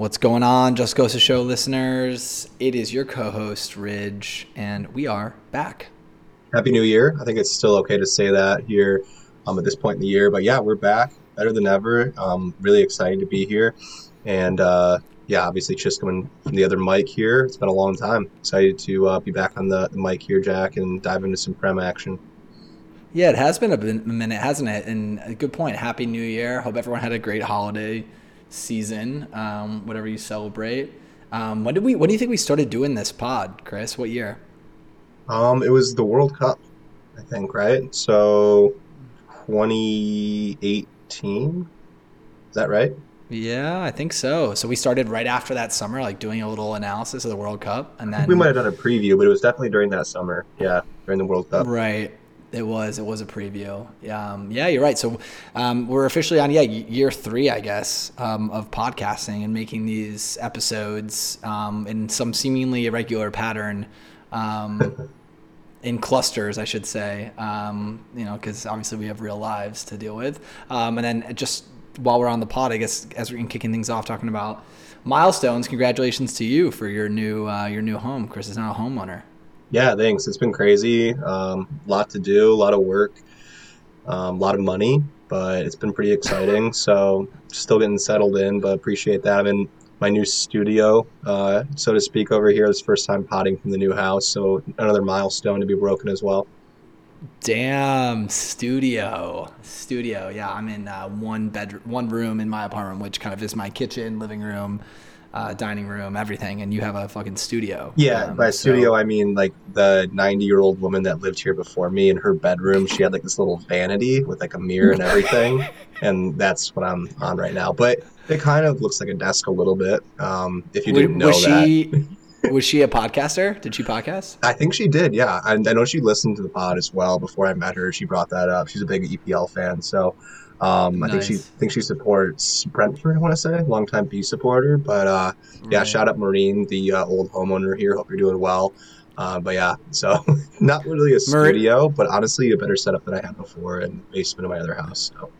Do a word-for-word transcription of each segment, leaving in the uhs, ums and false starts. What's going on, Just Goes to Show listeners? It is your co-host, Ridge, and we are back. Happy New Year. I think it's still okay to say that here um, at this point in the year. But yeah, we're back, better than ever. Um, really excited to be here. And uh, yeah, obviously, just coming from the other mic here. It's been a long time. Excited to uh, be back on the, the mic here, Jack, and dive into some Prem action. Yeah, it has been a minute, hasn't it? And a good point. Happy New Year. Hope everyone had a great holiday season, um whatever you celebrate. Um when did we when do you think we started doing this pod, Chris? What year? Um it was the World Cup, I think, right? So twenty eighteen, is that right? Yeah, I think so. So we started right after that summer, like doing a little analysis of the World Cup, and then we might have done a preview, but it was definitely during that summer. Yeah, during the World Cup, right? It was. It was a preview. Um, yeah, you're right. So um, we're officially on, yeah, year three, I guess, um, of podcasting and making these episodes um, in some seemingly irregular pattern, um, in clusters, I should say, um, you know, because obviously we have real lives to deal with. Um, and then just while we're on the pod, I guess, as we're kicking things off, talking about milestones, congratulations to you for your new uh, your new home. Chris is now a homeowner. Yeah, thanks. It's been crazy. Um, lot to do, a lot of work, um, a lot of money, but it's been pretty exciting. So still getting settled in, but appreciate that. I'm in my new studio, uh, so to speak, over here. It's the first time potting from the new house, so another milestone to be broken as well. Damn, studio, studio. Yeah, I'm in uh, one bedroom, one room in my apartment, which kind of is my kitchen, living room, Uh, dining room, everything, and you have a fucking studio. Yeah, um, by studio, so I mean like the ninety-year-old woman that lived here before me. In her bedroom, she had like this little vanity with like a mirror and everything, and that's what I'm on right now. But it kind of looks like a desk a little bit. Um, if you didn't know was that. She, was she a podcaster? Did she podcast? I think she did, yeah. I, I know she listened to the pod as well before I met her. She brought that up. She's a big E P L fan, so... Um, I nice. think she think she supports Brentford, I want to say, longtime B supporter. But uh, yeah, right. Shout out Maureen, the uh, old homeowner here. Hope you're doing well. Uh, but yeah, so not really a studio, Mar- but honestly a better setup than I had before in the basement of my other house. So.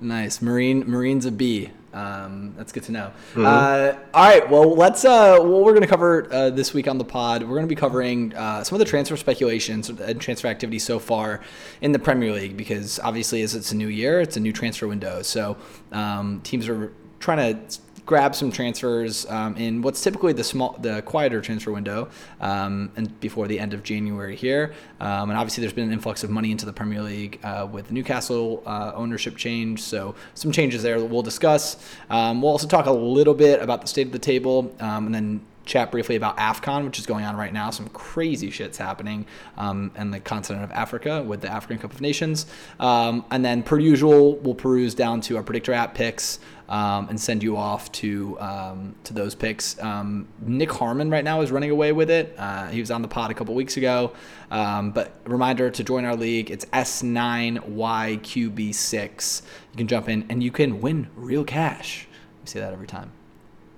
Nice. Maureen, Maureen's a B. Um, that's good to know. Mm-hmm. Uh, all right. Well, let's, uh, what we're going to cover, uh, this week on the pod, we're going to be covering, uh, some of the transfer speculations and transfer activity so far in the Premier League, because obviously as it's a new year, it's a new transfer window. So, um, teams are trying to grab some transfers, um, in what's typically the small, the quieter transfer window, um, and before the end of January here. Um, and obviously there's been an influx of money into the Premier League, uh, with Newcastle, uh, ownership change. So some changes there that we'll discuss. Um, we'll also talk a little bit about the state of the table, um, and then chat briefly about AFCON, which is going on right now. Some crazy shit's happening um, in the continent of Africa with the African Cup of Nations. Um, and then per usual, we'll peruse down to our predictor app picks um, and send you off to um, to those picks. Um, Nick Harmon right now is running away with it. Uh, he was on the pod a couple weeks ago. Um, but reminder to join our league. It's S nine Y Q B six. You can jump in and you can win real cash. We say that every time.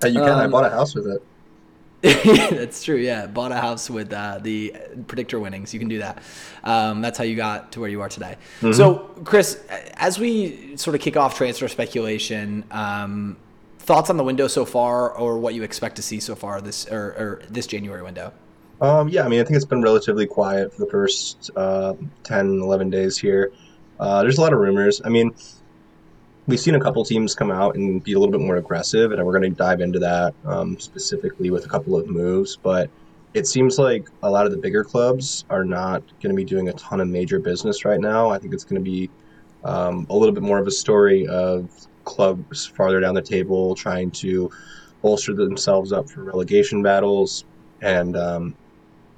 Uh, you can. Um, I bought a house with it. That's true. Yeah. Bought a house with uh, the predictor winnings. You can do that. Um, that's how you got to where you are today. Mm-hmm. So, Chris, as we sort of kick off transfer speculation, um, thoughts on the window so far, or what you expect to see so far this or, or this January window? Um, yeah. I mean, I think it's been relatively quiet for the first uh, ten, eleven days here. Uh, there's a lot of rumors. I mean, we've seen a couple teams come out and be a little bit more aggressive, and we're going to dive into that um, specifically with a couple of moves. But it seems like a lot of the bigger clubs are not going to be doing a ton of major business right now. I think it's going to be um, a little bit more of a story of clubs farther down the table trying to bolster themselves up for relegation battles, and um,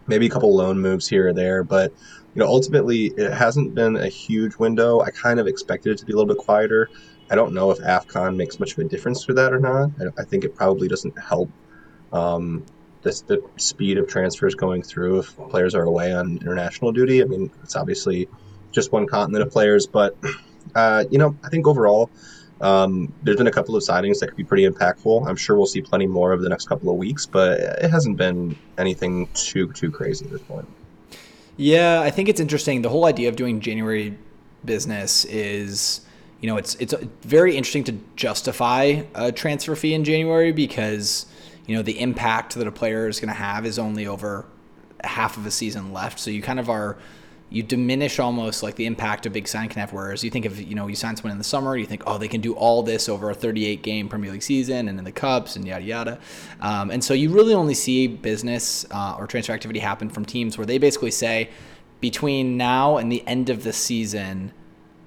maybe a couple loan moves here or there. But you know, ultimately, it hasn't been a huge window. I kind of expected it to be a little bit quieter. I don't know if AFCON makes much of a difference for that or not. I think it probably doesn't help um, this, the speed of transfers going through if players are away on international duty. I mean, it's obviously just one continent of players. But, uh, you know, I think overall, um, there's been a couple of signings that could be pretty impactful. I'm sure we'll see plenty more over the next couple of weeks, but it hasn't been anything too, too crazy at this point. Yeah, I think it's interesting. The whole idea of doing January business is – you know, it's it's very interesting to justify a transfer fee in January because, you know, the impact that a player is going to have is only over half of a season left. So you kind of are, you diminish almost like the impact a big sign can have. Whereas you think of, you know, you sign someone in the summer, you think, oh, they can do all this over a thirty-eight game Premier League season and in the cups and yada, yada. Um, and so you really only see business uh, or transfer activity happen from teams where they basically say between now and the end of the season,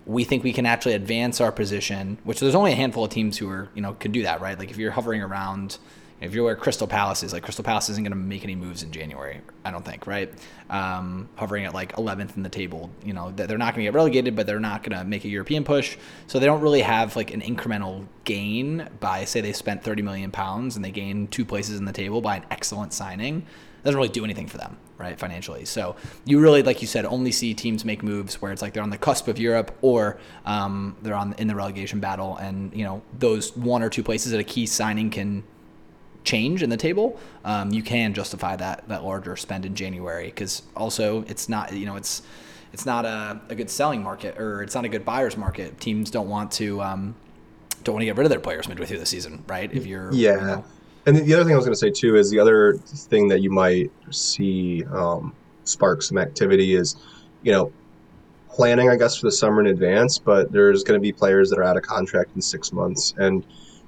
we think we can actually advance our position, which there's only a handful of teams who are, you know, can do that, right? Like if you're hovering around, if you're where Crystal Palace is, like Crystal Palace isn't going to make any moves in January, I don't think, right? Um, hovering at like eleventh in the table, you know, they're not going to get relegated, but they're not going to make a European push. So they don't really have like an incremental gain by, say they spent thirty million pounds and they gain two places in the table by an excellent signing. It doesn't really do anything for them, right, financially. So you really, like you said, only see teams make moves where it's like they're on the cusp of Europe or um, they're on in the relegation battle. And, you know, those one or two places that a key signing can change in the table, um, you can justify that that larger spend in January, because also it's not, you know, it's it's not a, a good selling market, or it's not a good buyer's market. Teams don't want to um, don't want to get rid of their players midway through the season, right? If you're yeah, you know. And the other thing I was going to say too is the other thing that you might see um, spark some activity is, you know, planning I guess for the summer in advance, but there's going to be players that are out of contract in six months and.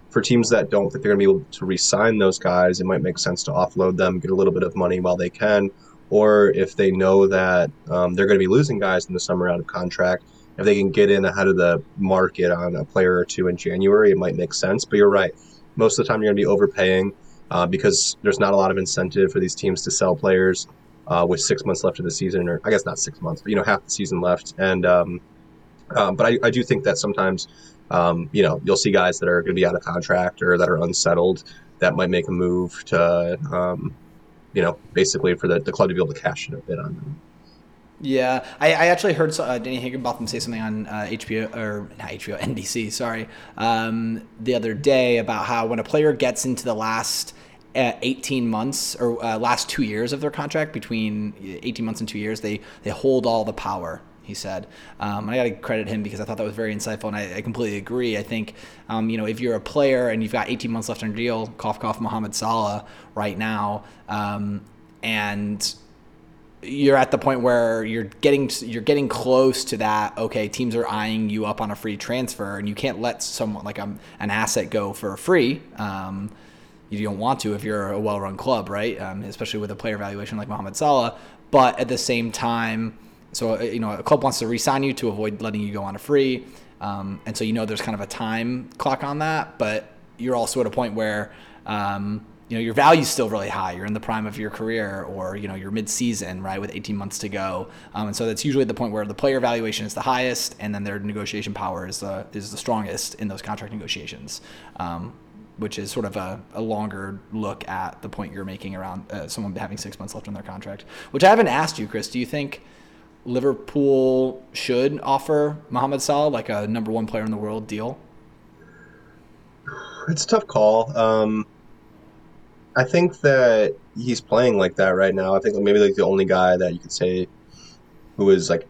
For teams that don't think they're going to be able to re-sign those guys, it might make sense to offload them, get a little bit of money while they can. Or if they know that um, they're going to be losing guys in the summer out of contract, if they can get in ahead of the market on a player or two in January, it might make sense. But you're right. Most of the time you're going to be overpaying uh, because there's not a lot of incentive for these teams to sell players uh, with six months left of the season, or I guess not six months, but, you know, half the season left. And um, uh, but I, I do think that sometimes Um, you know, you'll see guys that are going to be out of contract or that are unsettled that might make a move to, um, you know, basically for the, the club to be able to cash in a bit on them. Yeah, I, I actually heard uh, Danny Higginbotham say something on uh, H B O, or not H B O, N B C, sorry, um, the other day about how when a player gets into the last uh, eighteen months or uh, last two years of their contract, between eighteen months and two years, they, they hold all the power. He said, um, and I got to credit him because I thought that was very insightful. And I, I completely agree. I think, um, you know, if you're a player and you've got eighteen months left on your deal, cough, cough, Mohamed Salah right now. Um, and you're at the point where you're getting, you're getting close to that. Okay. Teams are eyeing you up on a free transfer and you can't let someone like um, an asset go for free. Um, you don't want to, if you're a well-run club, right. Um, especially with a player valuation like Mohamed Salah, but at the same time, so, you know, a club wants to re-sign you to avoid letting you go on a free. Um, and so, you know, there's kind of a time clock on that, but you're also at a point where, um, you know, your value's still really high. You're in the prime of your career, or, you know, you're mid-season, right, with eighteen months to go. Um, and so that's usually the point where the player valuation is the highest and then their negotiation power is the, is the strongest in those contract negotiations, um, which is sort of a, a longer look at the point you're making around uh, someone having six months left on their contract, which I haven't asked you, Chris. Do you think Liverpool should offer Mohamed Salah like a number one player in the world deal? It's a tough call. Um, I think that he's playing like that right now. I think maybe like the only guy that you could say who is like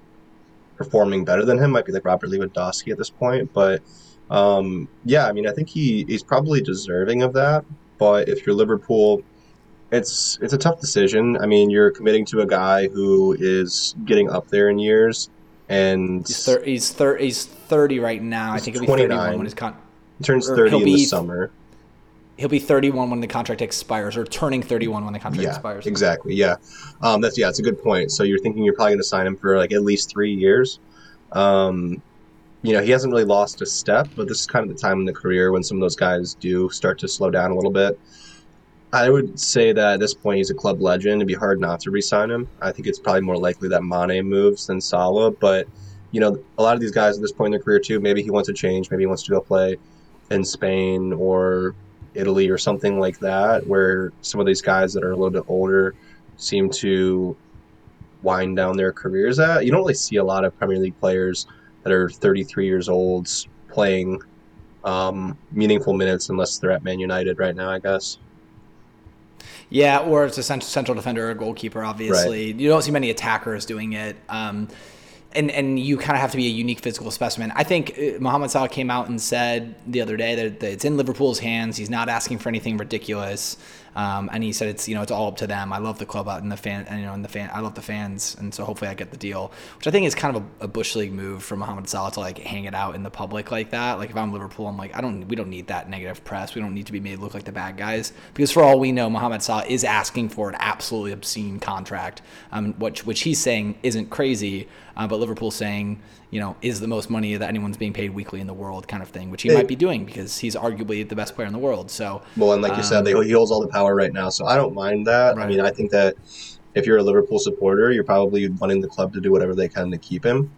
performing better than him might be like Robert Lewandowski at this point. But um, yeah, I mean, I think he, he's probably deserving of that. But if you're Liverpool, It's it's a tough decision. I mean, you're committing to a guy who is getting up there in years, and he's thir- he's, thir- he's thirty right now. I think he'll be thirty-one when his con- he turns thirty in the summer. He'll be thirty-one when the contract expires, or turning thirty-one when the contract yeah, expires. Exactly. Yeah, um, that's yeah, it's a good point. So you're thinking you're probably going to sign him for like at least three years. Um, you know, he hasn't really lost a step, but this is kind of the time in the career when some of those guys do start to slow down a little bit. I would say that at this point he's a club legend. It'd be hard not to re-sign him. I think it's probably more likely that Mane moves than Salah. But, you know, a lot of these guys at this point in their career, too, maybe he wants to change. Maybe he wants to go play in Spain or Italy or something like that, where some of these guys that are a little bit older seem to wind down their careers at. You don't really see a lot of Premier League players that are thirty-three years old playing um, meaningful minutes unless they're at Man United right now, I guess. Yeah, or it's a central defender or a goalkeeper, obviously. Right. You don't see many attackers doing it. Um, and and you kind of have to be a unique physical specimen. I think Mohamed Salah came out and said the other day that, that it's in Liverpool's hands. He's not asking for anything ridiculous, um, and he said it's you know it's all up to them. I love the club out and the fan, and, you know, and the fan. I love the fans, and so hopefully I get the deal, which I think is kind of a, a bush league move for Mohamed Salah to like hang it out in the public like that. Like if I'm Liverpool, I'm like I don't we don't need that negative press. We don't need to be made look like the bad guys because for all we know, Mohamed Salah is asking for an absolutely obscene contract, um, which which he's saying isn't crazy. Uh, but Liverpool saying, you know, is the most money that anyone's being paid weekly in the world kind of thing, which he they, might be doing because he's arguably the best player in the world. So, well, and like um, you said, they, he holds all the power right now. So I don't mind that. Right. I mean, I think that if you're a Liverpool supporter, you're probably wanting the club to do whatever they can to keep him.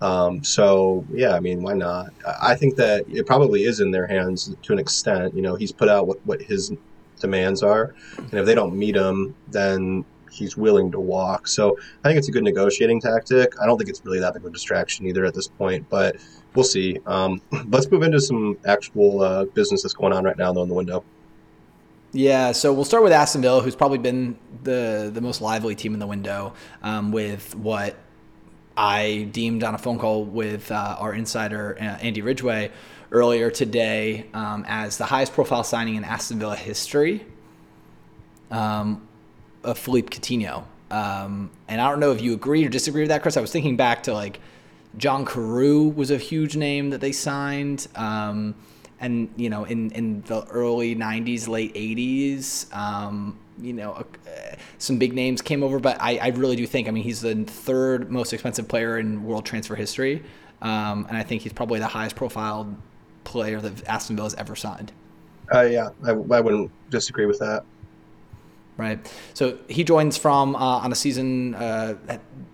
Um, so, yeah, I mean, why not? I think that it probably is in their hands to an extent. You know, he's put out what, what his demands are. And if they don't meet him, then he's willing to walk. So I think it's a good negotiating tactic. I don't think it's really that big of a distraction either at this point, but we'll see. Um, let's move into some actual uh, business that's going on right now, though, in the window. Yeah, so we'll start with Aston Villa, who's probably been the, the most lively team in the window um, with what I deemed on a phone call with uh, our insider, uh, Andy Ridgway, earlier today um, as the highest profile signing in Aston Villa history. Um of Philippe Coutinho. Um, and I don't know if you agree or disagree with that, Chris. I was thinking back to like John Carew was a huge name that they signed. Um, and, you know, in, in the early nineties, late eighties, um, you know, uh, some big names came over, but I, I really do think, I mean, he's the third most expensive player in world transfer history. Um, and I think he's probably the highest profiled player that Aston Villa's ever signed. Uh, yeah, I, I wouldn't disagree with that. Right. So he joins from uh, on a season uh,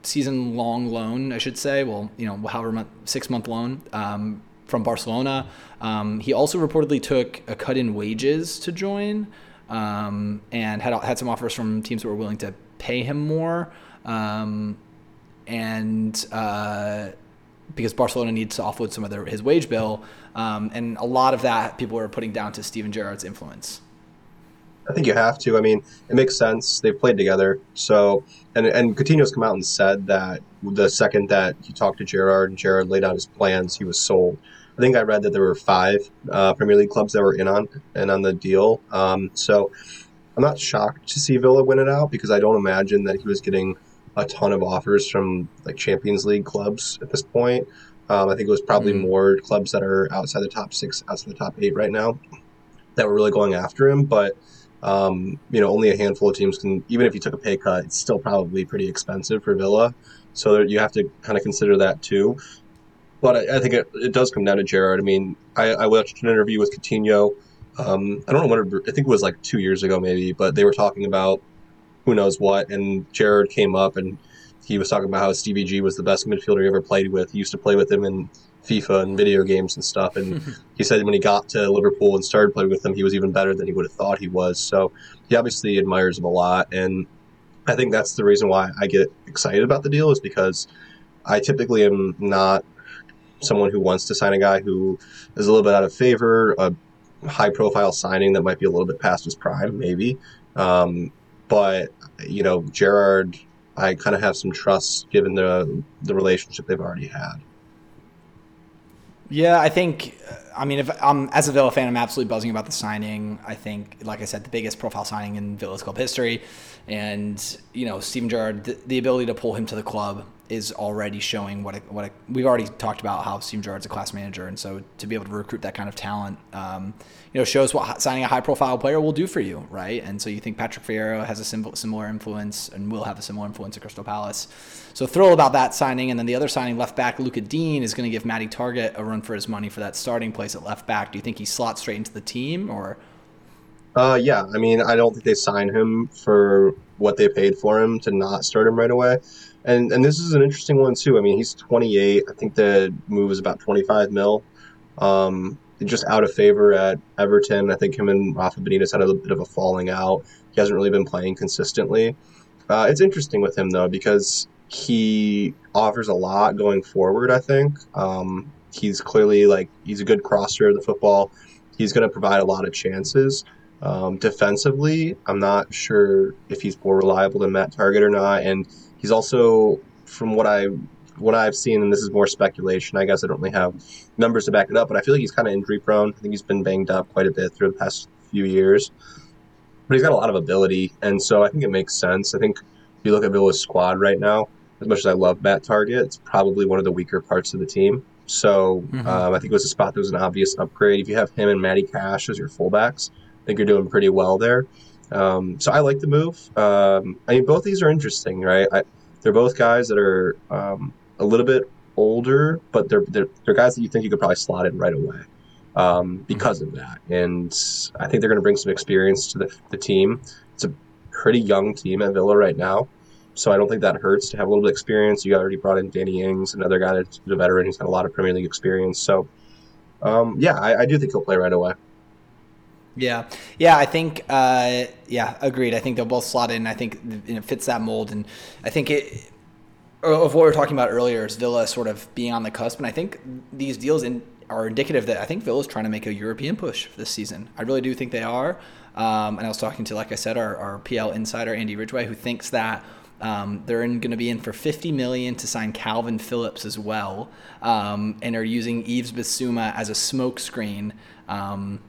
season long loan, I should say. Well, you know, however month, six month loan um, from Barcelona. Um, he also reportedly took a cut in wages to join um, and had had some offers from teams that were willing to pay him more. Um, and uh, because Barcelona needs to offload some of their, his wage bill. Um, and a lot of that people are putting down to Steven Gerrard's influence. I think you have to. I mean, it makes sense. They've played together. So, and and Coutinho's come out and said that the second that he talked to Gerrard and Gerrard laid out his plans, he was sold. I think I read that there were five uh, Premier League clubs that were in on and on the deal. Um, so, I'm not shocked to see Villa win it out because I don't imagine that he was getting a ton of offers from like Champions League clubs at this point. Um, I think it was probably mm-hmm. more clubs that are outside the top six, outside the top eight right now, that were really going after him, but. Um, you know, only a handful of teams can, even if you took a pay cut, it's still probably pretty expensive for Villa. So there, you have to kind of consider that too. But I, I think it, it does come down to Gerrard. I mean, I, I watched an interview with Coutinho. Um, I don't know when, I think it was like two years ago maybe, but they were talking about who knows what. And Gerrard came up and he was talking about how Stevie G was the best midfielder he ever played with. He used to play with him in FIFA and video games and stuff, and he said when he got to Liverpool and started playing with them, he was even better than he would have thought he was. So he obviously admires him a lot, and I think that's the reason why I get excited about the deal is because I typically am not someone who wants to sign a guy who is a little bit out of favor, a high-profile signing that might be a little bit past his prime, maybe. Um, but, you know, Gerrard, I kind of have some trust given the the relationship they've already had. Yeah, I think, I mean, if I'm as a Villa fan, I'm absolutely buzzing about the signing. I think, like I said, the biggest profile signing in Villa's club history. And, you know, Steven Gerrard, the, the ability to pull him to the club is already showing what a, what a, we've already talked about how Steven Gerrard's a class manager. And so to be able to recruit that kind of talent, um, you know, shows what signing a high profile player will do for you, right? And so you think Patrick Vieira has a similar influence and will have a similar influence at Crystal Palace. So thrilled about that signing. And then the other signing, left back Lucas Digne, is going to give Matty Target a run for his money for that starting place at left back. Do you think he slots straight into the team or? Uh, yeah, I mean, I don't think they signed him for what they paid for him to not start him right away. And and this is an interesting one, too. I mean, he's twenty-eight. I think the move is about twenty-five mil. Um, just out of favor at Everton. I think him and Rafa Benitez had a bit of a falling out. He hasn't really been playing consistently. Uh, it's interesting with him, though, because he offers a lot going forward, I think. Um, he's clearly, like, he's a good crosser of the football. He's going to provide a lot of chances. Um, defensively, I'm not sure if he's more reliable than Matt Target or not, and he's also, from what I what I've seen, and this is more speculation, I guess I don't really have numbers to back it up, but I feel like he's kind of injury prone. I think he's been banged up quite a bit through the past few years. But he's got a lot of ability, and so I think it makes sense. I think if you look at Villa's squad right now, as much as I love Matt Target, it's probably one of the weaker parts of the team. So mm-hmm. um, I think it was a spot that was an obvious upgrade. If you have him and Matty Cash as your fullbacks, I think you're doing pretty well there. Um, so I like the move. Um, I mean, both these are interesting, right? I, they're both guys that are um, a little bit older, but they're, they're they're guys that you think you could probably slot in right away um, because mm-hmm. of that. And I think they're going to bring some experience to the, the team. It's a pretty young team at Villa right now. So I don't think that hurts to have a little bit of experience. You already brought in Danny Ings, another guy that's a veteran. He's got a lot of Premier League experience. So, um, yeah, I, I do think he'll play right away. Yeah. Yeah, I think, uh, yeah, agreed. I think they'll both slot in. I think it fits that mold. And I think it, of what we were talking about earlier, is Villa sort of being on the cusp. And I think these deals in, are indicative that I think Villa's trying to make a European push this season. I really do think they are. Um, and I was talking to, like I said, our, our P L insider, Andy Ridgway, who thinks that Um, they're going to be in for fifty million dollars to sign Calvin Phillips as well, um, and are using Yves Bissouma as a smokescreen, um,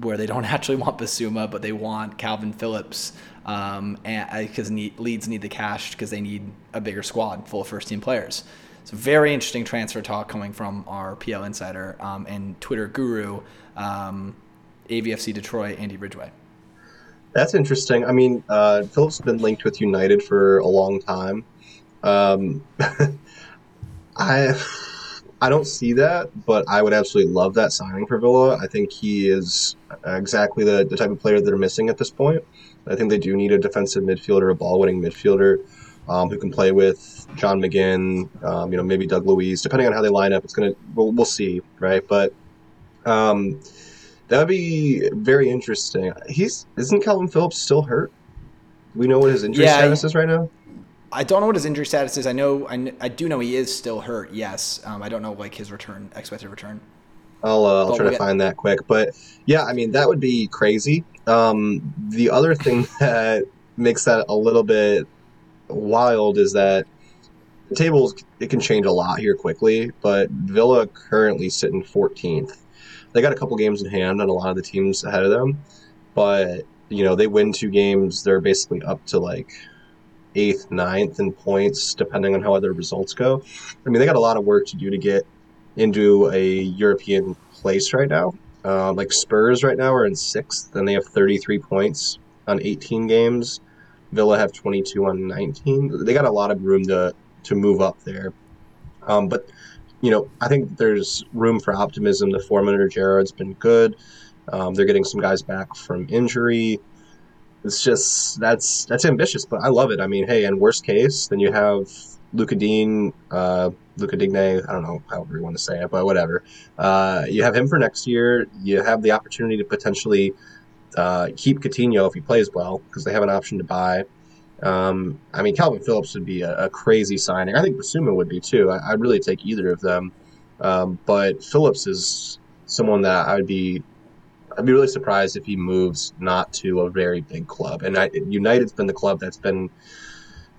where they don't actually want Bissouma, but they want Calvin Phillips um, and because Leeds need the cash because they need a bigger squad full of first-team players. It's a very interesting transfer talk coming from our P L insider um, and Twitter guru, um, A V F C Detroit, Andy Ridgway. That's interesting. I mean, uh, Phillips has been linked with United for a long time. Um, I I don't see that, but I would absolutely love that signing for Villa. I think he is exactly the, the type of player that are missing at this point. I think they do need a defensive midfielder, a ball-winning midfielder um, who can play with John McGinn, um, you know, maybe Doug Luiz, depending on how they line up. It's gonna we'll, we'll see, right? But. Um, That would be very interesting. He's isn't Calvin Phillips still hurt? Do we know what his injury yeah, status is right now? I don't know what his injury status is. I know I, I do know he is still hurt. Yes, um, I don't know like his return expected return. I'll uh, I'll try to get... find that quick. But yeah, I mean that would be crazy. Um, the other thing that makes that a little bit wild is that the tables it can change a lot here quickly. But Villa currently sitting fourteenth. They got a couple games in hand on a lot of the teams ahead of them, but you know they win two games, they're basically up to like eighth, ninth in points, depending on how other results go. I mean, they got a lot of work to do to get into a European place right now. Um, like Spurs right now are in sixth, and they have thirty-three points on eighteen games. Villa have twenty-two on nineteen. They got a lot of room to to move up there, um, but. You know, I think there's room for optimism. The form under Gerrard's been good. Um, they're getting some guys back from injury. It's just that's that's ambitious, but I love it. I mean, hey, and worst case, then you have Lucas Digne, uh, Lucas Digne. I don't know however you want to say it, but whatever. Uh, you have him for next year. You have the opportunity to potentially uh, keep Coutinho if he plays well because they have an option to buy. Um, I mean, Calvin Phillips would be a, a crazy signing. I think Bissouma would be, too. I, I'd really take either of them. Um, but Phillips is someone that I'd be I'd be really surprised if he moves not to a very big club. And I, United's been the club that's been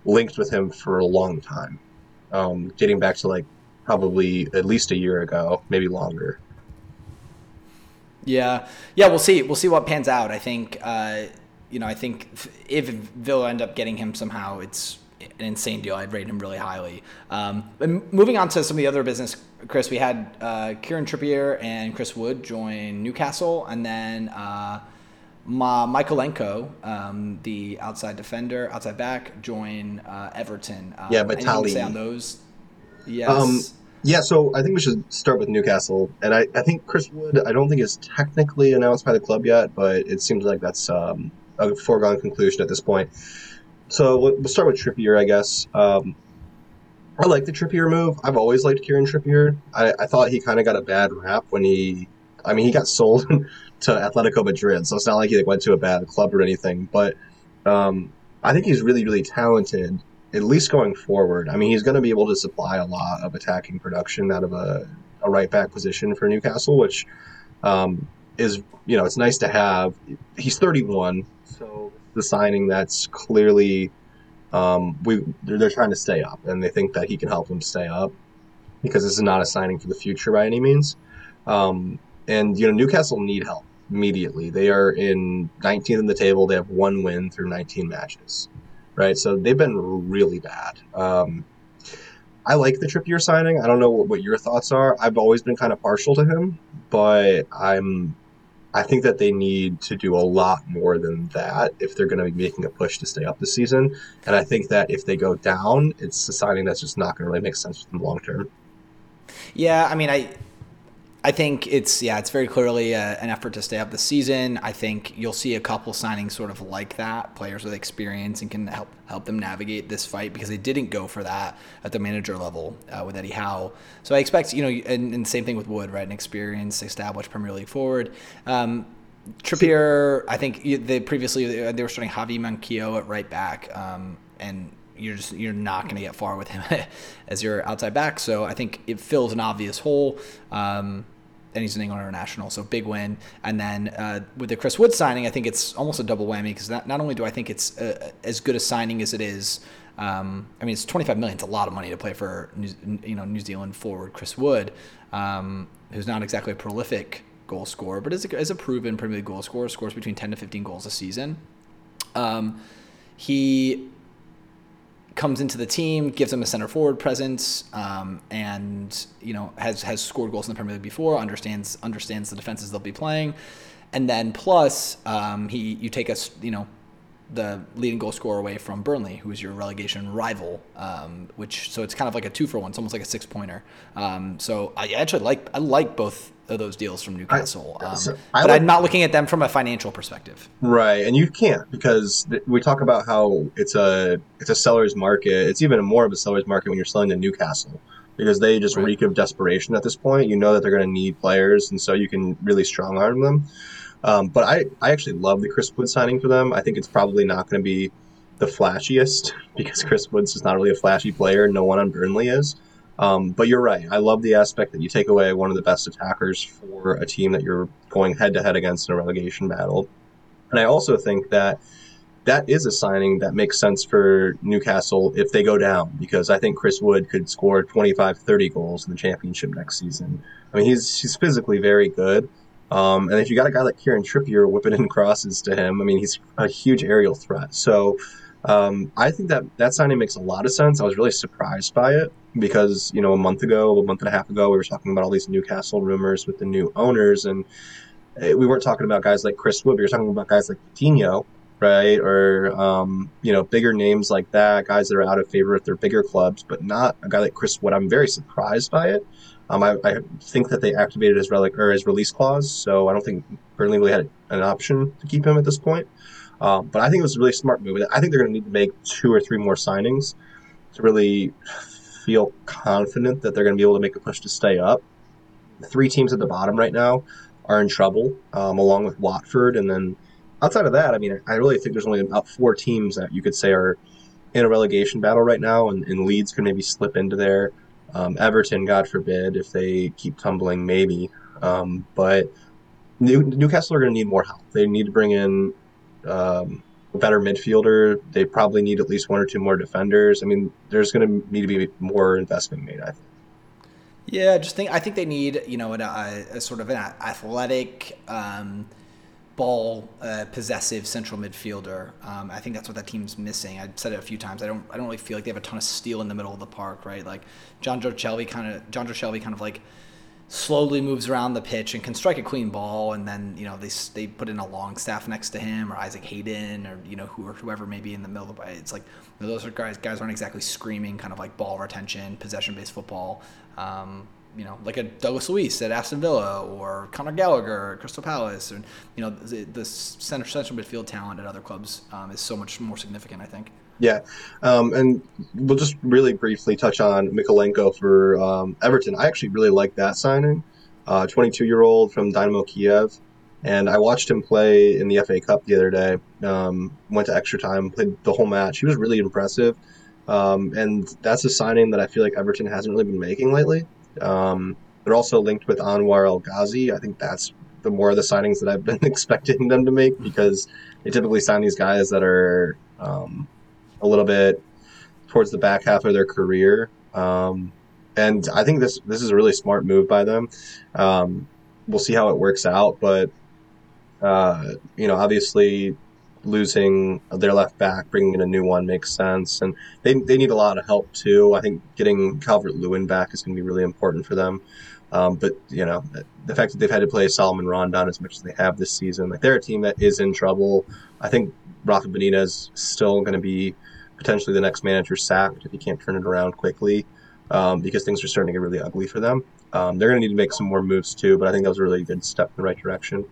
linked with him for a long time, um, getting back to, like, probably at least a year ago, maybe longer. Yeah. Yeah, we'll see. We'll see what pans out. I think... Uh... You know, I think if Villa end up getting him somehow, it's an insane deal. I'd rate him really highly. Um, and moving on to some of the other business, Chris, we had uh, Kieran Trippier and Chris Wood join Newcastle, and then uh, Ma- Mykolenko, um, the outside defender, outside back, join uh, Everton. Um, yeah, but Tali. Anything to say on those? Yes. Um, yeah, so I think we should start with Newcastle. And I, I think Chris Wood, I don't think is technically announced by the club yet, but it seems like that's... Um, a foregone conclusion at this point. So we'll start with Trippier, I guess. Um, I like the Trippier move. I've always liked Kieran Trippier. I, I thought he kind of got a bad rap when he... I mean, he got sold to Atletico Madrid, so it's not like he like, went to a bad club or anything. But um, I think he's really, really talented, at least going forward. I mean, he's going to be able to supply a lot of attacking production out of a, a right-back position for Newcastle, which... Um, is, you know, it's nice to have. He's thirty-one, so the signing that's clearly Um, we they're trying to stay up, and they think that he can help them stay up because this is not a signing for the future by any means. Um, and, you know, Newcastle need help immediately. They are in nineteenth in the table. They have one win through nineteen matches, right? So they've been really bad. Um, I like the Trippier signing. I don't know what, what your thoughts are. I've always been kind of partial to him, but I'm I think that they need to do a lot more than that if they're going to be making a push to stay up this season. And I think that if they go down, it's a signing that's just not going to really make sense for them long term. Yeah, I mean, I I think it's yeah, it's very clearly a, an effort to stay up this season. I think you'll see a couple signings sort of like that, players with experience and can help help them navigate this fight, because they didn't go for that at the manager level uh, with Eddie Howe. So I expect, you know, and, and same thing with Wood, right? An experienced, established Premier League forward. Um, Trippier, I think they previously they were starting Javi Manquillo at right back, um, and. You're just you're not going to get far with him as your outside back. So I think it fills an obvious hole. Um, and he's an England international, so big win. And then uh, with the Chris Wood signing, I think it's almost a double whammy, because not, not only do I think it's uh, as good a signing as it is. Um, I mean, it's twenty-five million dollars. It's a lot of money to play for New, you know New Zealand forward Chris Wood, um, who's not exactly a prolific goal scorer, but is a, is a proven Premier League goal scorer. Scores between ten to fifteen goals a season. Um, he. comes into the team, gives them a center forward presence, um, and you know has has scored goals in the Premier League before. Understands understands the defenses they'll be playing, and then plus um, he you take us you know the leading goal scorer away from Burnley, who is your relegation rival, um, which so it's kind of like a two for one. It's almost like a six pointer. Um, so I actually like I like both of those deals from Newcastle, I, um, so I but like, I'm not looking at them from a financial perspective. Right, and you can't, because th- we talk about how it's a it's a seller's market. It's even more of a seller's market when you're selling to Newcastle, because they just right. reek of desperation at this point. You know that they're going to need players, and so you can really strong arm them. Um, but I, I actually love the Chris Wood signing for them. I think it's probably not going to be the flashiest, because Chris Wood's is not really a flashy player. No one on Burnley is. Um, but you're right. I love the aspect that you take away one of the best attackers for a team that you're going head-to-head against in a relegation battle. And I also think that that is a signing that makes sense for Newcastle if they go down, because I think Chris Wood could score twenty-five, thirty goals in the championship next season. I mean, he's he's physically very good. Um, and if you got a guy like Kieran Trippier whipping in crosses to him, I mean, he's a huge aerial threat. So um, I think that that signing makes a lot of sense. I was really surprised by it. Because, you know, a month ago, a month and a half ago, we were talking about all these Newcastle rumors with the new owners, and we weren't talking about guys like Chris Wood. We were talking about guys like Coutinho, right, or, um, you know, bigger names like that, guys that are out of favor with their bigger clubs, but not a guy like Chris Wood. I'm very surprised by it. Um, I, I think that they activated his relic or his release clause, so I don't think Burnley really had an option to keep him at this point. Um, but I think it was a really smart move. I think they're going to need to make two or three more signings to really feel confident that they're going to be able to make a push to stay up. The three teams at the bottom right now are in trouble, um, along with Watford. And then outside of that, I mean, I really think there's only about four teams that you could say are in a relegation battle right now, and, and Leeds could maybe slip into there. Um, Everton, God forbid, if they keep tumbling, maybe. Um, but New- Newcastle are going to need more help. They need to bring in um, a better midfielder. They probably need at least one or two more defenders. I mean, there's going to need to be more investment made, I think. Yeah, just think. I think they need, you know, an, a, a sort of an athletic, um, ball uh, possessive central midfielder. Um, I think that's what that team's missing. I've said it a few times. I don't. I don't really feel like they have a ton of steel in the middle of the park, right? Like John Joe Shelby kind of. John Joe Shelby kind of like. slowly moves around the pitch and can strike a clean ball, and then you know they they put in a Longstaff next to him or Isaac Hayden or you know who or whoever may be in the middle of the, it's like you know, those are guys guys aren't exactly screaming kind of like ball retention, possession based football, um, you know like a Douglas Luiz at Aston Villa or Connor Gallagher at Crystal Palace, and you know the, the center central midfield talent at other clubs um, is so much more significant, I think. Yeah, um, and we'll just really briefly touch on Mykolenko for um, Everton. I actually really like that signing, uh, twenty-two-year-old from Dynamo Kiev, and I watched him play in the F A Cup the other day, um, went to extra time, played the whole match. He was really impressive, um, and that's a signing that I feel like Everton hasn't really been making lately. Um, they're also linked with Anwar El Ghazi. I think that's the more of the signings that I've been expecting them to make, because they typically sign these guys that are um, – a little bit towards the back half of their career. Um, and I think this this is a really smart move by them. Um, we'll see how it works out, but uh, you know, obviously losing their left back, bringing in a new one makes sense, and they they need a lot of help too. I think getting Calvert-Lewin back is going to be really important for them. Um, but you know, the fact that they've had to play Solomon Rondon as much as they have this season, like they're a team that is in trouble. I think Rafa Benitez is still going to be potentially the next manager sacked if he can't turn it around quickly, um, because things are starting to get really ugly for them. Um, they're going to need to make some more moves too, but I think that was a really good step in the right direction.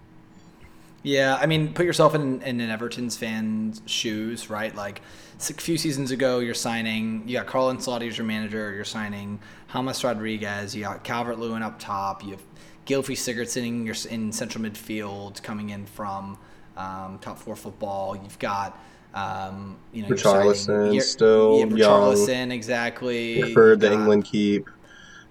Yeah, I mean, put yourself in, in an Everton's fan's shoes, right? Like, a few seasons ago, you're signing, you got Carlo Ancelotti as your manager, you're signing James Rodriguez, you got Calvert-Lewin up top, you have Gylfi Sigurdsson in central midfield coming in from um, top four football, you've got, um, you know, Richarlison you're signing, still, yeah, Richarlison, young, exactly. Pickford, the England keep.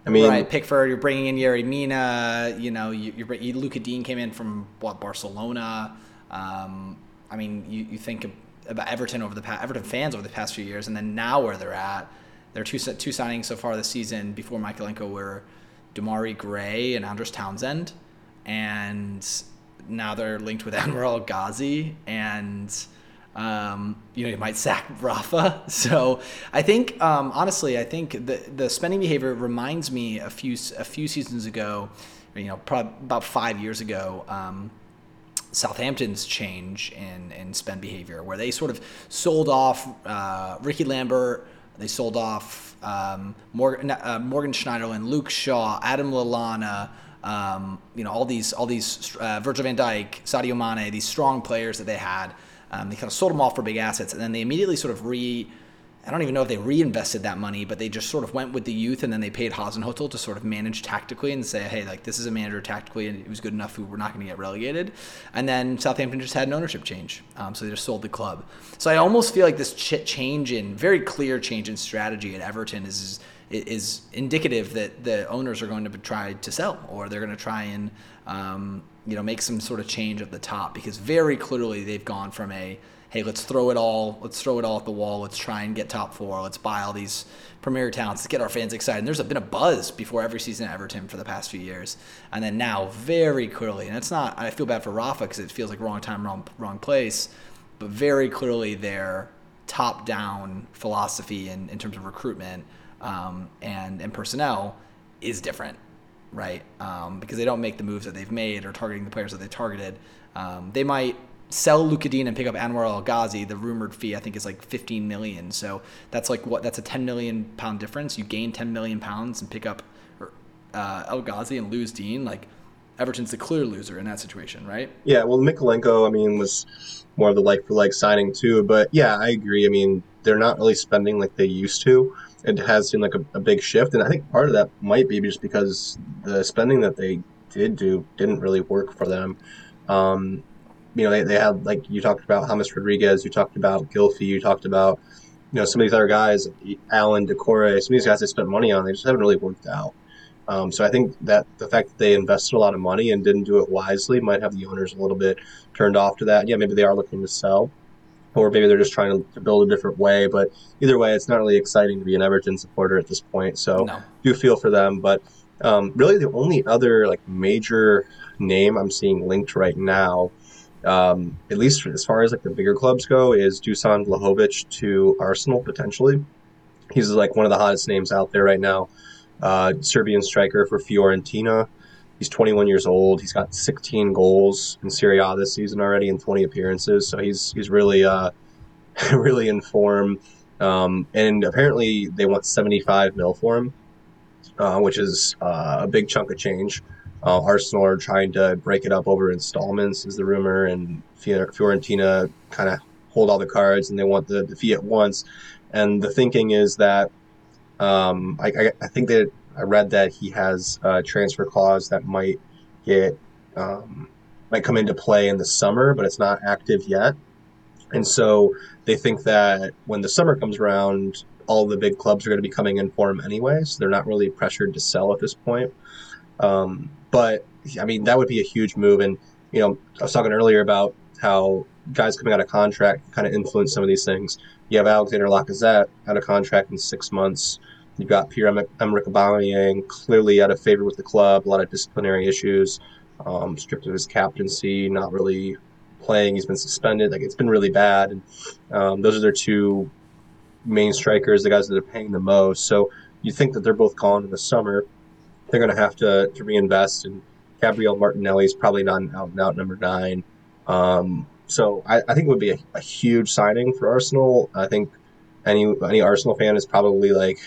I mean, right, Pickford, you're bringing in Yerry Mina, you know, you, you're, you, Lucas Digne came in from, what, Barcelona. Um, I mean, you, you think about Everton over the past, Everton fans over the past few years, and then now where they're at, there are two, two signings so far this season before Mykolenko were Damari Gray and Andres Townsend, and now they're linked with Anwar El Ghazi, and... Um, you know, you might sack Rafa. So I think, um, honestly, I think the the spending behavior reminds me a few a few seasons ago, you know, probably about five years ago, um, Southampton's change in, in spend behavior, where they sort of sold off uh, Ricky Lambert, they sold off um, Morgan, uh, Morgan Schneiderlin, Luke Shaw, Adam Lallana. Um, you know, all these all these uh, Virgil van Dijk, Sadio Mane, these strong players that they had. Um, they kind of sold them off for big assets, and then they immediately sort of re, I don't even know if they reinvested that money, but they just sort of went with the youth, and then they paid Hasenhüttl to sort of manage tactically and say, hey, like, this is a manager tactically, and it was good enough, we were not going to get relegated. And then Southampton just had an ownership change, um, so they just sold the club. So I almost feel like this ch- change in, very clear change in strategy at Everton is is indicative that the owners are going to try to sell, or they're going to try and... Um, you know, make some sort of change at the top, because very clearly they've gone from a, hey, let's throw it all, let's throw it all at the wall, let's try and get top four, let's buy all these premier talents, let's get our fans excited. And there's been a buzz before every season at Everton for the past few years. And then now very clearly, and it's not, I feel bad for Rafa because it feels like wrong time, wrong, wrong place, but very clearly their top-down philosophy in, in terms of recruitment um, and, and personnel is different. Right, um, because they don't make the moves that they've made or targeting the players that they targeted. Um, they might sell Lucas Digne and pick up Anwar El Ghazi. The rumored fee, I think, is like fifteen million. So that's like what? That's a ten million pound difference. You gain ten million pounds and pick up uh, El Ghazi and lose Digne. Like Everton's the clear loser in that situation, right? Yeah. Well, Mykolenko, I mean, was more of the like for like signing too. But yeah, I agree. I mean, they're not really spending like they used to. It has seemed like a, a big shift, and I think part of that might be just because the spending that they did do didn't really work for them. Um, you know, they, they had, like, you talked about James Rodriguez, you talked about Gylfi, you talked about, you know, some of these other guys, Alan Decore, some of these guys they spent money on, they just haven't really worked out. Um, so I think that the fact that they invested a lot of money and didn't do it wisely might have the owners a little bit turned off to that. Yeah, maybe they are looking to sell. Or maybe they're just trying to build a different way. But either way, it's not really exciting to be an Everton supporter at this point. So no. Do feel for them. But um, really the only other like major name I'm seeing linked right now, um, at least as far as like the bigger clubs go, is Dusan Vlahovic to Arsenal potentially. He's like one of the hottest names out there right now. Uh, Serbian striker for Fiorentina. He's twenty-one years old. He's got sixteen goals in Serie A this season already and twenty appearances. So he's he's really uh, really in form. Um, and apparently they want seventy-five mil for him, uh, which is uh, a big chunk of change. Uh, Arsenal are trying to break it up over installments, is the rumor, and Fiorentina kind of hold all the cards and they want the, the fee at once. And the thinking is that um, I, I, I think that. I read that he has a transfer clause that might get um, might come into play in the summer, but it's not active yet. And so they think that when the summer comes around, all the big clubs are going to be coming in for him anyway, so they're not really pressured to sell at this point. Um, but, I mean, that would be a huge move. And, you know, I was talking earlier about how guys coming out of contract kind of influence some of these things. You have Alexander Lacazette out of contract in six months. You've got Pierre-Emerick Aubameyang clearly out of favor with the club, a lot of disciplinary issues, um, stripped of his captaincy, not really playing. He's been suspended. Like, it's been really bad. And, um, those are their two main strikers, the guys that are paying the most. So you think that they're both gone in the summer. They're going to have to to reinvest, and Gabriel Martinelli is probably not an out-and-out number nine. Um, so I, I think it would be a, a huge signing for Arsenal. I think any any Arsenal fan is probably, like,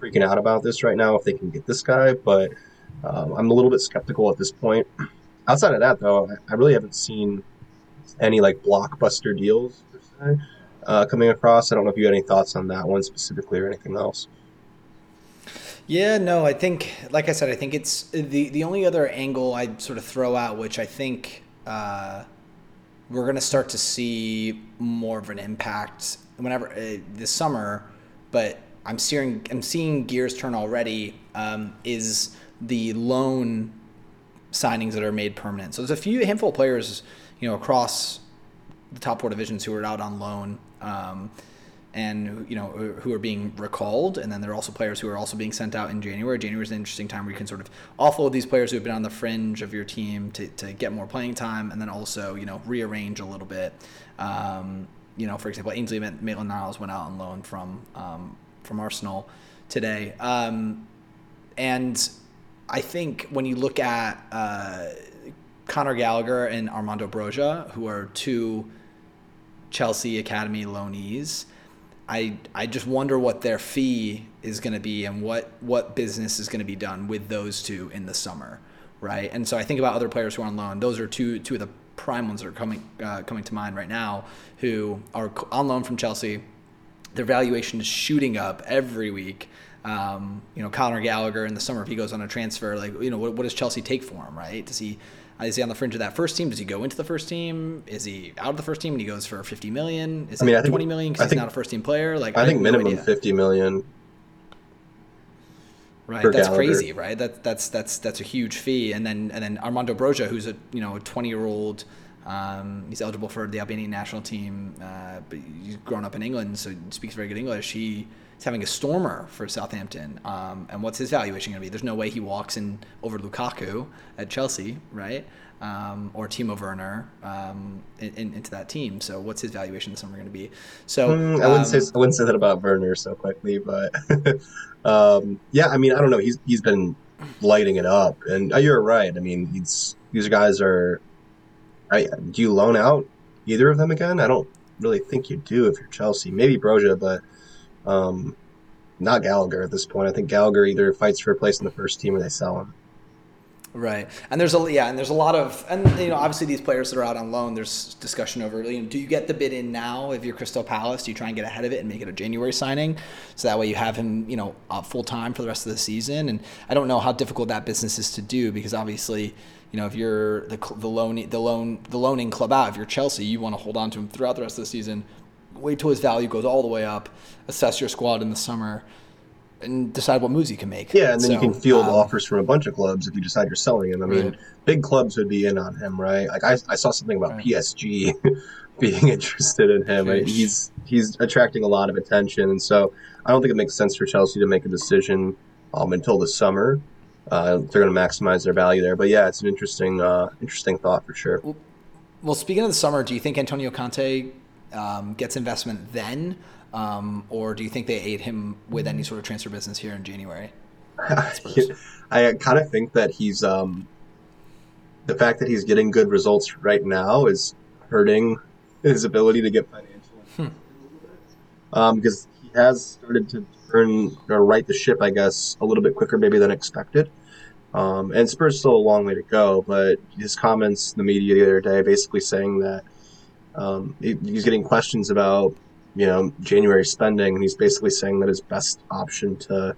freaking out about this right now if they can get this guy, but um, I'm a little bit skeptical at this point. Outside of that, though, I really haven't seen any, like, blockbuster deals per se, uh, coming across. I don't know if you had any thoughts on that one specifically or anything else. Yeah, no, I think, like I said, I think it's the, the only other angle I'd sort of throw out, which I think uh, we're going to start to see more of an impact whenever uh, this summer, but I'm seeing I'm seeing gears turn already, um, is the loan signings that are made permanent. So there's a few handful of players, you know, across the top four divisions who are out on loan, um, and, you know, who are being recalled. And then there are also players who are also being sent out in January. January is an interesting time where you can sort of offload these players who have been on the fringe of your team to, to get more playing time, and then also, you know, rearrange a little bit. Um, you know, for example, Ainsley Maitland-Niles went out on loan from um, from Arsenal today. Um, and I think when you look at uh, Connor Gallagher and Armando Broja, who are two Chelsea Academy loanees, I I just wonder what their fee is going to be and what, what business is going to be done with those two in the summer, right? And so I think about other players who are on loan. Those are two two of the prime ones that are coming uh, coming to mind right now, who are on loan from Chelsea. Their valuation is shooting up every week. Um, you know, Conor Gallagher in the summer, if he goes on a transfer, like, you know, what, what does Chelsea take for him, right? Does he, is he on the fringe of that first team? Does he go into the first team? Is he out of the first team and he goes for fifty million? Is I mean, he twenty million because he's not a first team player? Like, I, I think minimum no fifty million. Right, that's Gallagher. Crazy, right? That that's that's that's a huge fee. And then and then Armando Broja, who's a you know a twenty year old. Um, he's eligible for the Albanian national team, uh, but he's grown up in England, so he speaks very good English. He's having a stormer for Southampton. Um, and what's his valuation going to be? There's no way he walks in over Lukaku at Chelsea, right? Um, or Timo Werner um, in, in, into that team. So what's his valuation this summer going to be? So mm, I, wouldn't um, say, I wouldn't say that about Werner so quickly, but um, yeah, I mean, I don't know. He's he's been lighting it up, and oh, you're right. I mean, he's, these guys are. I, do you loan out either of them again? I don't really think you do if you're Chelsea. Maybe Broja, but um, not Gallagher at this point. I think Gallagher either fights for a place in the first team or they sell him. Right, and there's a yeah, and there's a lot of and you know obviously these players that are out on loan. There's discussion over you know, do you get the bid in now if you're Crystal Palace? Do you try and get ahead of it and make it a January signing, so that way you have him you know full time for the rest of the season? And I don't know how difficult that business is to do because obviously you know if you're the the loan the loan the loaning club out, if you're Chelsea, you want to hold on to him throughout the rest of the season, wait till his value goes all the way up, assess your squad in the summer, and decide what moves you can make. Yeah, and then so, you can field um, offers from a bunch of clubs if you decide you're selling him. I mean, right. Big clubs would be in on him, right? Like, I, I saw something about right. P S G being interested in him. Right? He's he's attracting a lot of attention, and so I don't think it makes sense for Chelsea to make a decision um, until the summer. Uh, they're going to maximize their value there. But, yeah, it's an interesting uh, interesting thought for sure. Well, well, speaking of the summer, do you think Antonio Conte um, gets investment then? Um, or do you think they aid him with any sort of transfer business here in January? I kind of think that he's um, the fact that he's getting good results right now is hurting his ability to get financial. Hmm. Um, because he has started to turn or right the ship, I guess, a little bit quicker maybe than expected. Um, and Spurs still a long way to go, but his comments in the media the other day basically saying that um, he, he's getting questions about you know, January spending, and he's basically saying that his best option to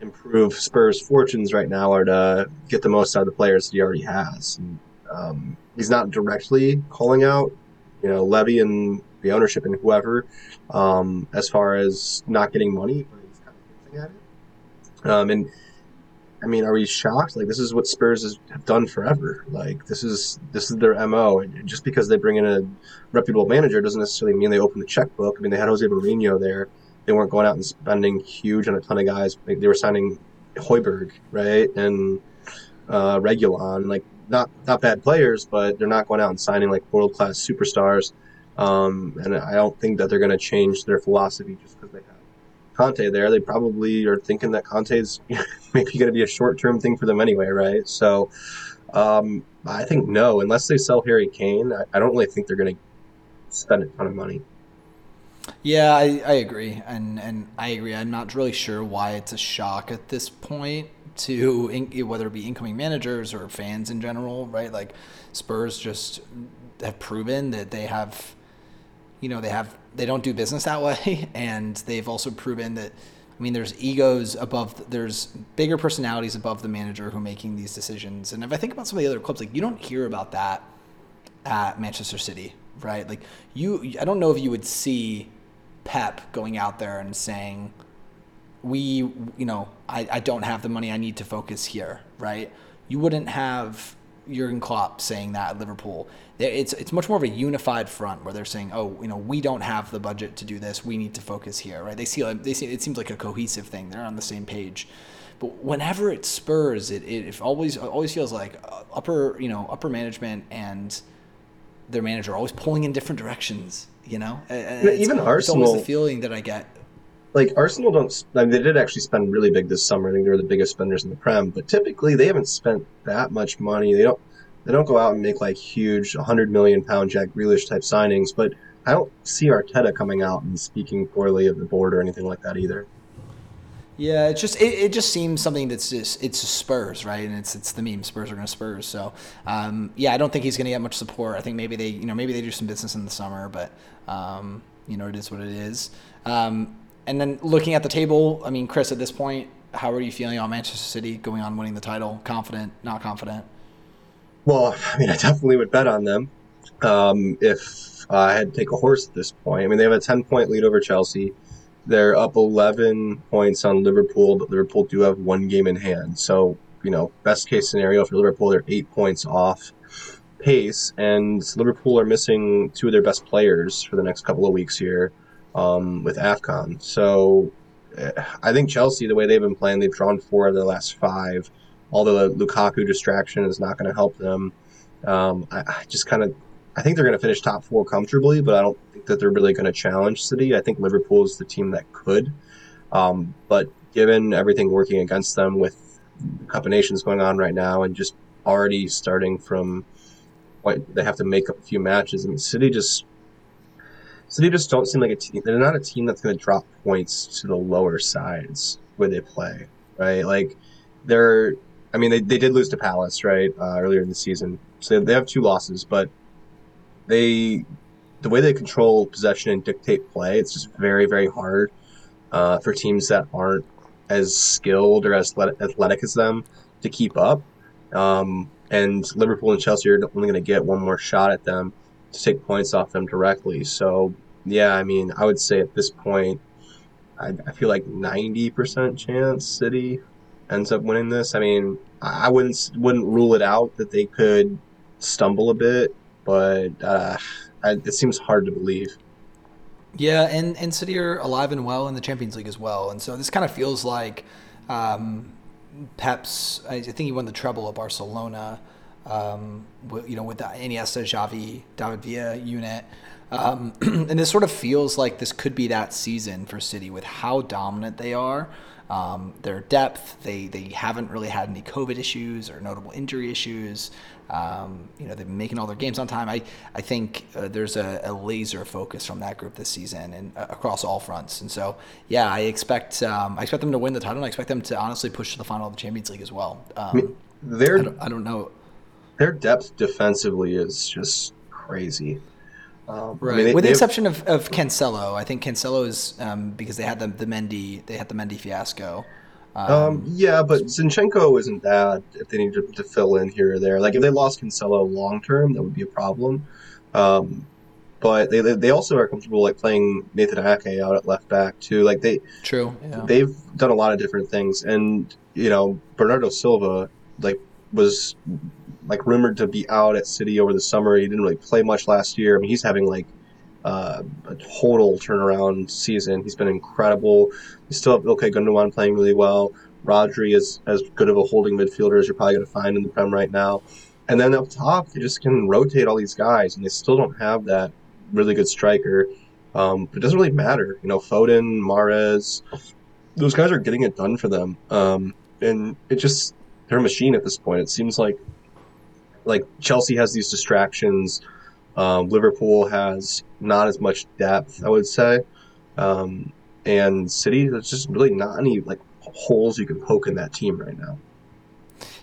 improve Spurs' fortunes right now are to get the most out of the players that he already has. And, um, he's not directly calling out, you know, Levy and the ownership and whoever um, as far as not getting money, but he's kind of hinting at it. Um, and I mean, are we shocked? Like, this is what Spurs has done forever. Like, this is this is their M O. And just because they bring in a reputable manager doesn't necessarily mean they open the checkbook. I mean, they had Jose Mourinho there. They weren't going out and spending huge on a ton of guys. Like, they were signing Højbjerg, right, and uh, Reguilon. Like, not not bad players, but they're not going out and signing, like, world-class superstars. Um, and I don't think that they're going to change their philosophy just because they have Conte there. They probably are thinking that Conte's maybe going to be a short-term thing for them anyway, right? So um, I think no, unless they sell Harry Kane, I, I don't really think they're going to spend a ton of money. Yeah, I, I agree, and and I agree. I'm not really sure why it's a shock at this point to in, whether it be incoming managers or fans in general, right? Like, Spurs just have proven that they have, you know, they have they don't do business that way, and they've also proven that. I mean, there's egos above, there's bigger personalities above the manager who are making these decisions. And if I think about some of the other clubs, like, you don't hear about that at Manchester City, right? Like, you, I don't know if you would see Pep going out there and saying, we, you know, I, I don't have the money, I need to focus here, right? You wouldn't have Jurgen Klopp saying that at Liverpool. It's it's much more of a unified front where they're saying, oh, you know, we don't have the budget to do this, we need to focus here, right? They see, they see it seems like a cohesive thing. They're on the same page. But whenever it Spurs, it it, it always it always feels like upper, you know, upper management and their manager are always pulling in different directions, you know? And even Arsenal. It's always the feeling that I get. Like, Arsenal don't – I mean, they did actually spend really big this summer. I think they were the biggest spenders in the Prem. But typically, they haven't spent that much money. They don't they don't go out and make, like, huge one hundred million pound Jack Grealish-type signings. But I don't see Arteta coming out and speaking poorly of the board or anything like that either. Yeah, it just it, it just seems something that's just it's Spurs, right? And it's it's the meme, Spurs are going to Spurs. So um, yeah, I don't think he's going to get much support. I think maybe they you know maybe they do some business in the summer, but um, you know it is what it is. Um, and then looking at the table, I mean, Chris, at this point, how are you feeling on Manchester City going on winning the title? Confident? Not confident? Well, I mean, I definitely would bet on them um, if I had to take a horse at this point. I mean, they have a ten point lead over Chelsea. They're up eleven points on Liverpool, but Liverpool do have one game in hand. So, you know, best case scenario for Liverpool, they're eight points off pace, and Liverpool are missing two of their best players for the next couple of weeks here um, with AFCON. So I think Chelsea, the way they've been playing, they've drawn four of their last five, although the Lukaku distraction is not going to help them. Um, I, I just kind of I think they're going to finish top four comfortably, but I don't think that they're really going to challenge City. I think Liverpool is the team that could. Um, but given everything working against them with combinations going on right now and just already starting from what they have to make up a few matches, I mean, City just City just don't seem like a team. They're not a team that's going to drop points to the lower sides where they play, right? Like, they're, I mean, they, they did lose to Palace, right, uh, earlier in the season. So they have two losses, but They, the way they control possession and dictate play, it's just very, very hard uh, for teams that aren't as skilled or as athletic as them to keep up. Um, and Liverpool and Chelsea are only going to get one more shot at them to take points off them directly. So, yeah, I mean, I would say at this point, I, I feel like ninety percent chance City ends up winning this. I mean, I wouldn't wouldn't rule it out that they could stumble a bit, but uh, I, it seems hard to believe. Yeah, and, and City are alive and well in the Champions League as well. And so this kind of feels like um, Pep's, I think he won the treble at Barcelona, um, with, you know, with the Iniesta, Xavi, David Villa unit. Um, and this sort of feels like this could be that season for City with how dominant they are. Um, their depth, they they haven't really had any COVID issues or notable injury issues. Um, you know, they've been making all their games on time. I, I think uh, there's a, a laser focus from that group this season and uh, across all fronts. And so, yeah, I expect um, I expect them to win the title, and I expect them to honestly push to the final of the Champions League as well. Um, I mean, their, I, don't, I don't know. Their depth defensively is just crazy. Um, right. I mean, they, With the exception of, of Cancelo. I think Cancelo is um, because they had the, the Mendy they had the Mendy fiasco. Um, um, yeah, but Zinchenko isn't bad if they need to, to fill in here or there. Like, if they lost Cancelo long term, that would be a problem. Um, But they they also are comfortable like playing Nathan Ake out at left back too. Like they true yeah. they've done a lot of different things, and you know Bernardo Silva like was like rumored to be out at City over the summer. He didn't really play much last year. I mean he's having like uh, a total turnaround season. He's been incredible. You still have Ilkay Gundogan playing really well. Rodri is as good of a holding midfielder as you're probably going to find in the Prem right now. And then up top, they just can rotate all these guys, and they still don't have that really good striker. Um, but it doesn't really matter. You know, Foden, Mahrez, those guys are getting it done for them. Um, and it just, they're a machine at this point. It seems like like Chelsea has these distractions. Um, Liverpool has not as much depth, I would say. Um, and City, there's just really not any, like, holes you can poke in that team right now.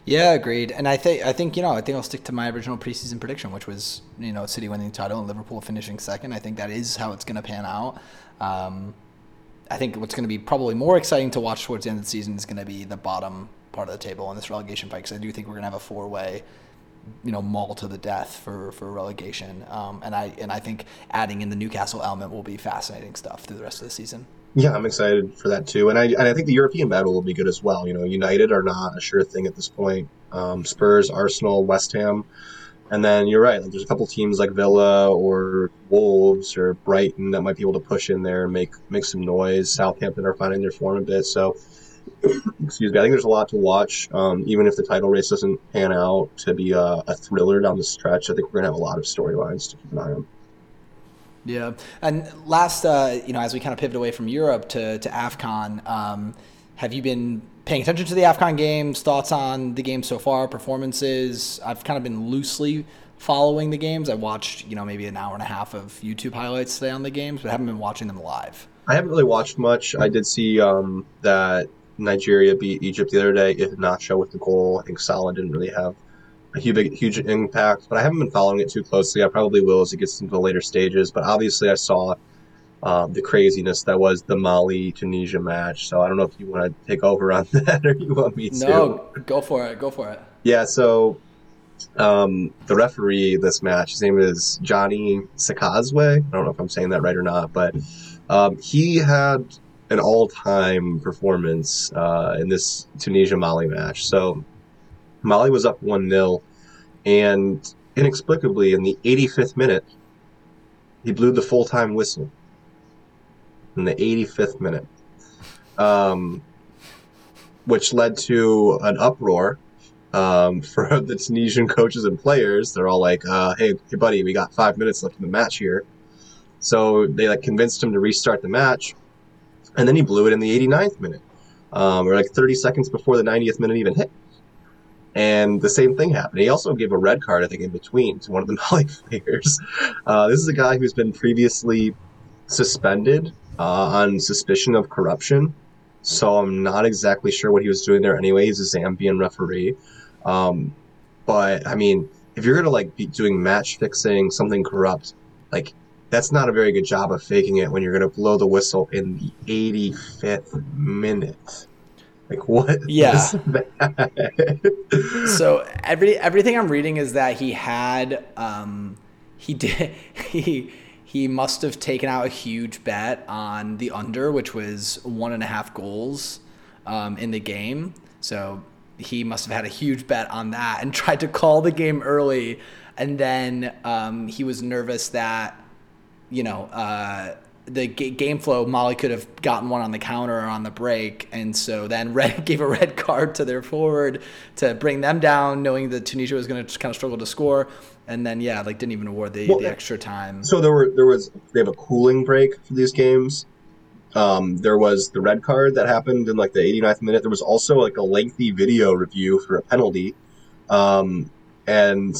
Yeah, agreed. And I think I think you know I think I'll stick to my original preseason prediction, which was you know City winning the title and Liverpool finishing second. I think that is how it's going to pan out. Um, I think what's going to be probably more exciting to watch towards the end of the season is going to be the bottom part of the table in this relegation fight, because I do think we're going to have a four-way you know maul to the death for for relegation. Um, and I and I think adding in the Newcastle element will be fascinating stuff through the rest of the season. Yeah, I'm excited for that too, and I and I think the European battle will be good as well. You know, United are not a sure thing at this point. Um, Spurs, Arsenal, West Ham, and then you're right. Like, there's a couple teams like Villa or Wolves or Brighton that might be able to push in there and make make some noise. Southampton are finding their form a bit, so excuse me. I think there's a lot to watch. Um, even if the title race doesn't pan out to be a, a thriller down the stretch, I think we're gonna have a lot of storylines to keep an eye on. Yeah. And last, uh, you know, as we kind of pivot away from Europe to, to AFCON, um, have you been paying attention to the AFCON games, thoughts on the game so far, performances? I've kind of been loosely following the games. I watched, you know, maybe an hour and a half of YouTube highlights today on the games, but I haven't been watching them live. I haven't really watched much. I did see um, that Nigeria beat Egypt the other day, Iheanacho with the goal. I think Salah didn't really have a huge, huge impact, but I haven't been following it too closely. I probably will as it gets into the later stages, but obviously I saw um, the craziness that was the Mali-Tunisia match, so I don't know if you want to take over on that or you want me to. No, go for it, go for it. Yeah, so um, the referee this match, his name is Johnny Sakazwe. I don't know if I'm saying that right or not, but um, he had an all-time performance uh, in this Tunisia-Mali match, so Mali was up one nil, and inexplicably, in the eighty-fifth minute, he blew the full-time whistle. In the eighty-fifth minute. Um, which led to an uproar um, for the Tunisian coaches and players. They're all like, uh, hey, hey, buddy, we got five minutes left in the match here. So they like convinced him to restart the match, and then he blew it in the eighty-ninth minute, um, or like thirty seconds before the ninetieth minute even hit. And the same thing happened. He also gave a red card, I think, in between to one of the Mali players. Uh, this is a guy who's been previously suspended uh, on suspicion of corruption. So I'm not exactly sure what he was doing there anyway. He's a Zambian referee. Um, but, I mean, if you're going to, like, be doing match fixing, something corrupt, like, that's not a very good job of faking it when you're going to blow the whistle in the eighty-fifth minute. Like, what? Yeah. So every everything I'm reading is that he had um, he did he he must have taken out a huge bet on the under, which was one and a half goals um, in the game. So he must have had a huge bet on that and tried to call the game early, and then um, he was nervous that you know. Uh, the game flow, Mali could have gotten one on the counter or on the break, and so then red gave a red card to their forward to bring them down, knowing that Tunisia was going to kind of struggle to score, and then yeah, like didn't even award the, well, the extra time. So there were there was they have a cooling break for these games. Um, there was the red card that happened in like the eighty-ninth minute. There was also like a lengthy video review for a penalty, um, and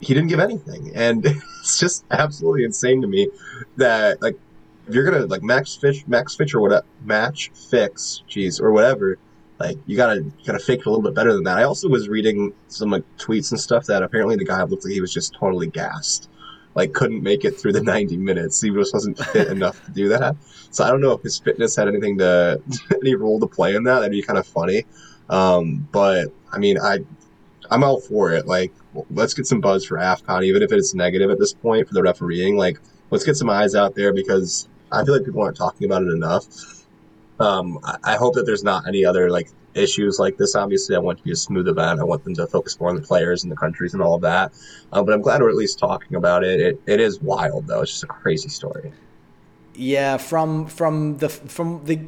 he didn't give anything, and it's just absolutely insane to me that like. If you're gonna like max fish, max fix or whatever, match fix, geez, or whatever, like you gotta you gotta fake it a little bit better than that. I also was reading some like tweets and stuff that apparently the guy looked like he was just totally gassed, like couldn't make it through the ninety minutes. He just wasn't fit enough to do that. So I don't know if his fitness had anything to any role to play in that. That'd be kind of funny. Um, but I mean, I I'm all for it. Like, let's get some buzz for AFCON, even if it's negative at this point for the refereeing. Like. let's get some eyes out there, because I feel like people aren't talking about it enough. Um, I, I hope that there's not any other like issues like this. Obviously, I want it to be a smooth event. I want them to focus more on the players and the countries and all of that. Uh, but I'm glad we're at least talking about it. It it is wild though. It's just a crazy story. Yeah, from from the from the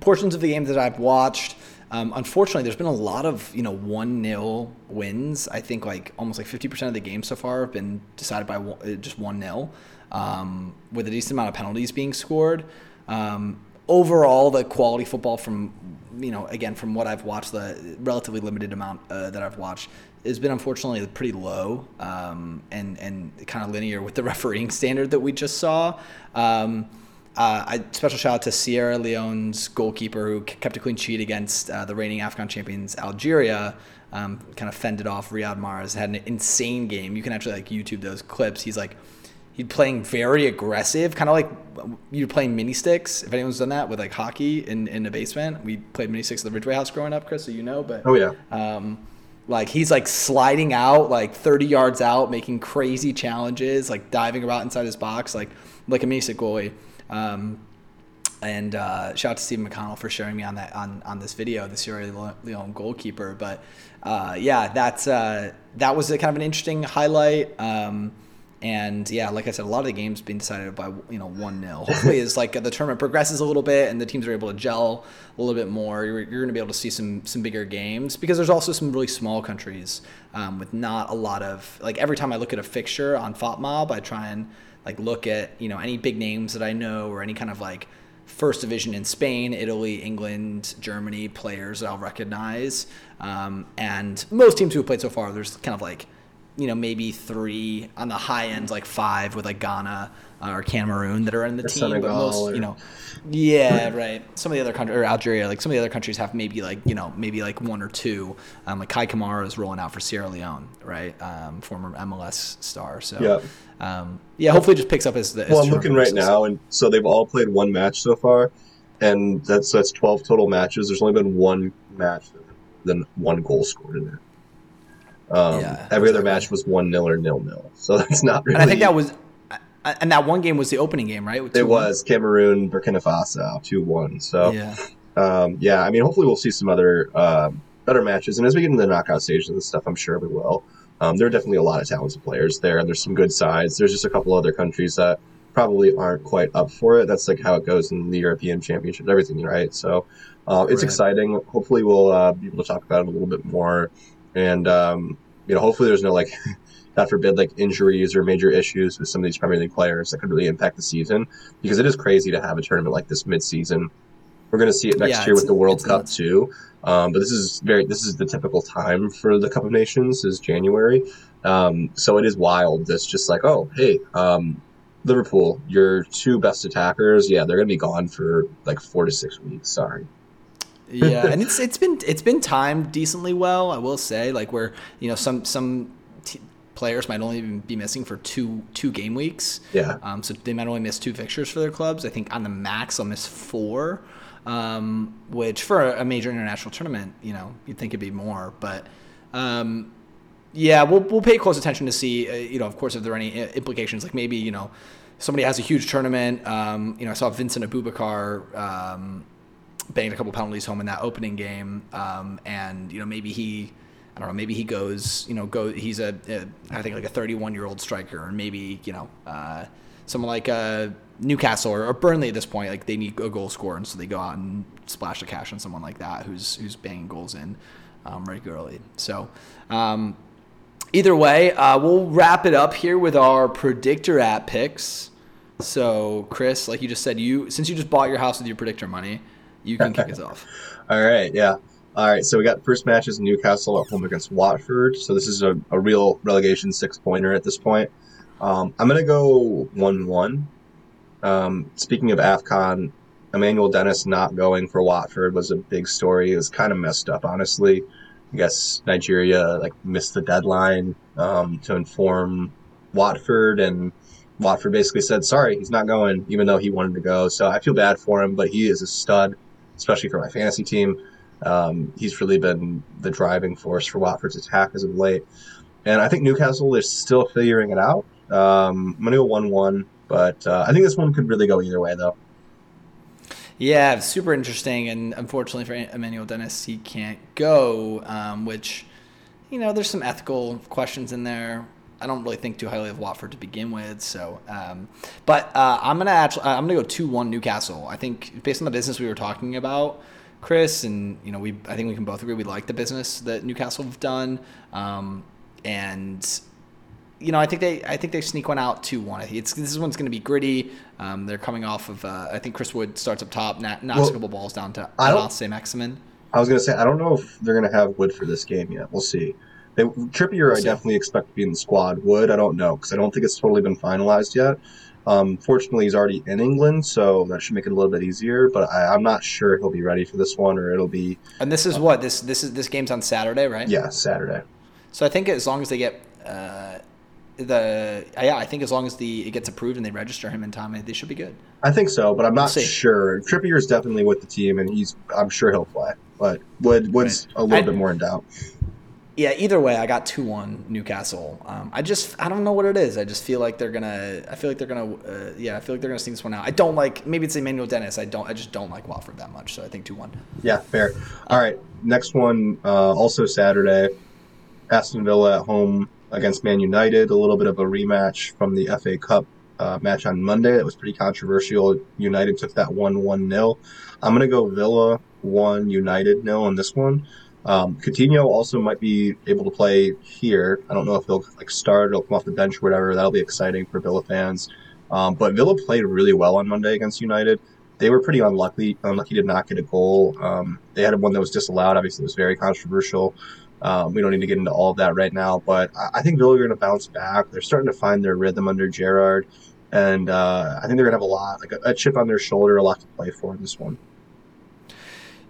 portions of the game that I've watched, um, unfortunately, there's been a lot of you know one nil wins. I think like almost like fifty percent of the game so far have been decided by one, just one nil, um, with a decent amount of penalties being scored. Um, Overall, the quality football from, you know, again, from what I've watched, the relatively limited amount uh, that I've watched has been unfortunately pretty low, um, and, and kind of linear with the refereeing standard that we just saw. Um, uh, I special shout out to Sierra Leone's goalkeeper who kept a clean sheet against uh, the reigning Afghan champions, Algeria, um, kind of fended off Riyad Mahrez, had an insane game. You can actually like YouTube those clips. He's like, You're playing very aggressive, kind of like you're playing mini sticks. If anyone's done that with like hockey in, in the basement, we played mini sticks at the Ridgway house growing up, Chris, so you know. But oh yeah, um, like he's like sliding out like thirty yards out, making crazy challenges, like diving about inside his box, like like a mini stick goalie. Um, and uh, shout out to Steve McConnell for sharing me on that on, on this video, the Sierra Leone goalkeeper. But uh, yeah, that's uh, that was a kind of an interesting highlight. Um, And yeah, like I said, a lot of the games being decided by, you know, one nil. Hopefully as like the tournament progresses a little bit and the teams are able to gel a little bit more, you're, you're going to be able to see some some bigger games, because there's also some really small countries um, with not a lot of, like every time I look at a fixture on FotMob, I try and like look at, you know, any big names that I know or any kind of like first division in Spain, Italy, England, Germany players that I'll recognize. Um, and most teams who have played so far, there's kind of like, you know, maybe three on the high end, like five with like Ghana or Cameroon that are in the or team, Senegal, but most, or... you know, yeah, right. Some of the other countries, or Algeria, like some of the other countries have maybe like, you know, maybe like one or two, um, like Kai Kamara is rolling out for Sierra Leone, right? Um, former M L S star. So yeah, um, yeah hopefully just picks up as the, as well, I'm looking right now. And so they've all played one match so far, and that's, that's twelve total matches. There's only been one match, then one goal scored in it. Um, yeah, every other match was one nil or nil nil, so that's not really. And I think that was, and that one game was the opening game, right? It was Cameroon, Burkina Faso, two one. So yeah, um, yeah. I mean, hopefully we'll see some other uh, better matches, and as we get into the knockout stages and stuff, I'm sure we will. Um, there are definitely a lot of talented players there, and there's some good sides. There's just a couple other countries that probably aren't quite up for it. That's like how it goes in the European Championship, and everything, right? So uh, it's right. exciting. Hopefully, we'll uh, be able to talk about it a little bit more. And, um, you know, hopefully there's no, like, God forbid, like, injuries or major issues with some of these Premier League players that could really impact the season, because it is crazy to have a tournament like this mid-season. We're going to see it next yeah, year with the World Cup, nuts. too. Um, but this is very this is the typical time for the Cup of Nations, is January. Um, so it is wild. That's just like, oh, hey, um, Liverpool, your two best attackers, yeah, they're going to be gone for, like, four to six weeks. Sorry. yeah, and it's it's been it's been timed decently well, I will say. Like where you know some some t- players might only be missing for two two game weeks. Yeah. Um. So they might only miss two fixtures for their clubs. I think on the max they'll miss four, um, which for a major international tournament, you know, you'd think it'd be more. But, um, yeah, we'll we'll pay close attention to see. Uh, you know, of course, if there are any implications, like maybe you know somebody has a huge tournament. Um. You know, I saw Vincent Abubakar. Um. Banged a couple penalties home in that opening game, um, and you know maybe he, I don't know, maybe he goes, you know, go. He's a, a I think like a thirty-one year old striker, and maybe you know uh, someone like uh, Newcastle or, or Burnley at this point, like they need a goal scorer, and so they go out and splash the cash on someone like that who's who's banging goals in um, regularly. So um, either way, uh, we'll wrap it up here with our predictor app picks. So Chris, like you just said, you since you just bought your house with your predictor money. You can kick us off. All right, yeah. All right, so we got first matches in Newcastle at home against Watford. So this is a, a real relegation six-pointer at this point. Um, I'm going to go one one. Um, speaking of AFCON, Emmanuel Dennis not going for Watford was a big story. It was kind of messed up, honestly. I guess Nigeria like missed the deadline um, to inform Watford, and Watford basically said, sorry, he's not going, even though he wanted to go. So I feel bad for him, but he is a stud, especially for my fantasy team. Um, he's really been the driving force for Watford's attack as of late. And I think Newcastle is still figuring it out. Um, I'm going to go one one. But uh, I think this one could really go either way, though. Yeah, super interesting. And unfortunately for Emmanuel Dennis, he can't go, um, which, you know, there's some ethical questions in there. I don't really think too highly of Watford to begin with. So, um, but uh, I'm gonna actually I'm gonna go two one Newcastle. I think based on the business we were talking about, Chris, and you know, we I think we can both agree we like the business that Newcastle have done. Um, and you know, I think they I think they sneak one out two one. I think it's this one's gonna be gritty. Um, they're coming off of uh, I think Chris Wood starts up top, knocks well, a couple balls down to Alcé Maximin. I was gonna say I don't know if they're gonna have Wood for this game yet. We'll see. They, Trippier, I definitely expect to be in the squad. Wood, I don't know, because I don't think it's totally been finalized yet. Um, fortunately, he's already in England, so that should make it a little bit easier. But I, I'm not sure he'll be ready for this one, or it'll be. And this is uh, what this this is. This game's on Saturday, right? Yeah, Saturday. So I think as long as they get uh, the yeah, I think as long as the it gets approved and they register him in time, they should be good. I think so, but I'm not we'll sure. Trippier's definitely with the team, and he's I'm sure he'll play. But Wood Wood's right. a little I, bit more in doubt. Yeah, either way, I got two one Newcastle. Um, I just I don't know what it is. I just feel like they're gonna. I feel like they're gonna. Uh, yeah, I feel like they're gonna sneak this one out. I don't like. Maybe it's Emmanuel Dennis. I don't. I just don't like Watford that much. So I think two one. Yeah, fair. All um, right, next one. Uh, also Saturday, Aston Villa at home against Man United. A little bit of a rematch from the F A Cup uh, match on Monday. It was pretty controversial. United took that one one nil. I'm gonna go Villa one United nil on this one. Um, Coutinho also might be able to play here. I don't know if he'll like start or he'll come off the bench or whatever. That'll be exciting for Villa fans. Um, but Villa played really well on Monday against United. They were pretty unlucky. Unlucky to not get a goal. Um, they had one that was disallowed. Obviously, it was very controversial. Um, we don't need to get into all of that right now. But I, I think Villa are going to bounce back. They're starting to find their rhythm under Gerrard. And uh, I think they're going to have a lot, like a, a chip on their shoulder, a lot to play for in this one.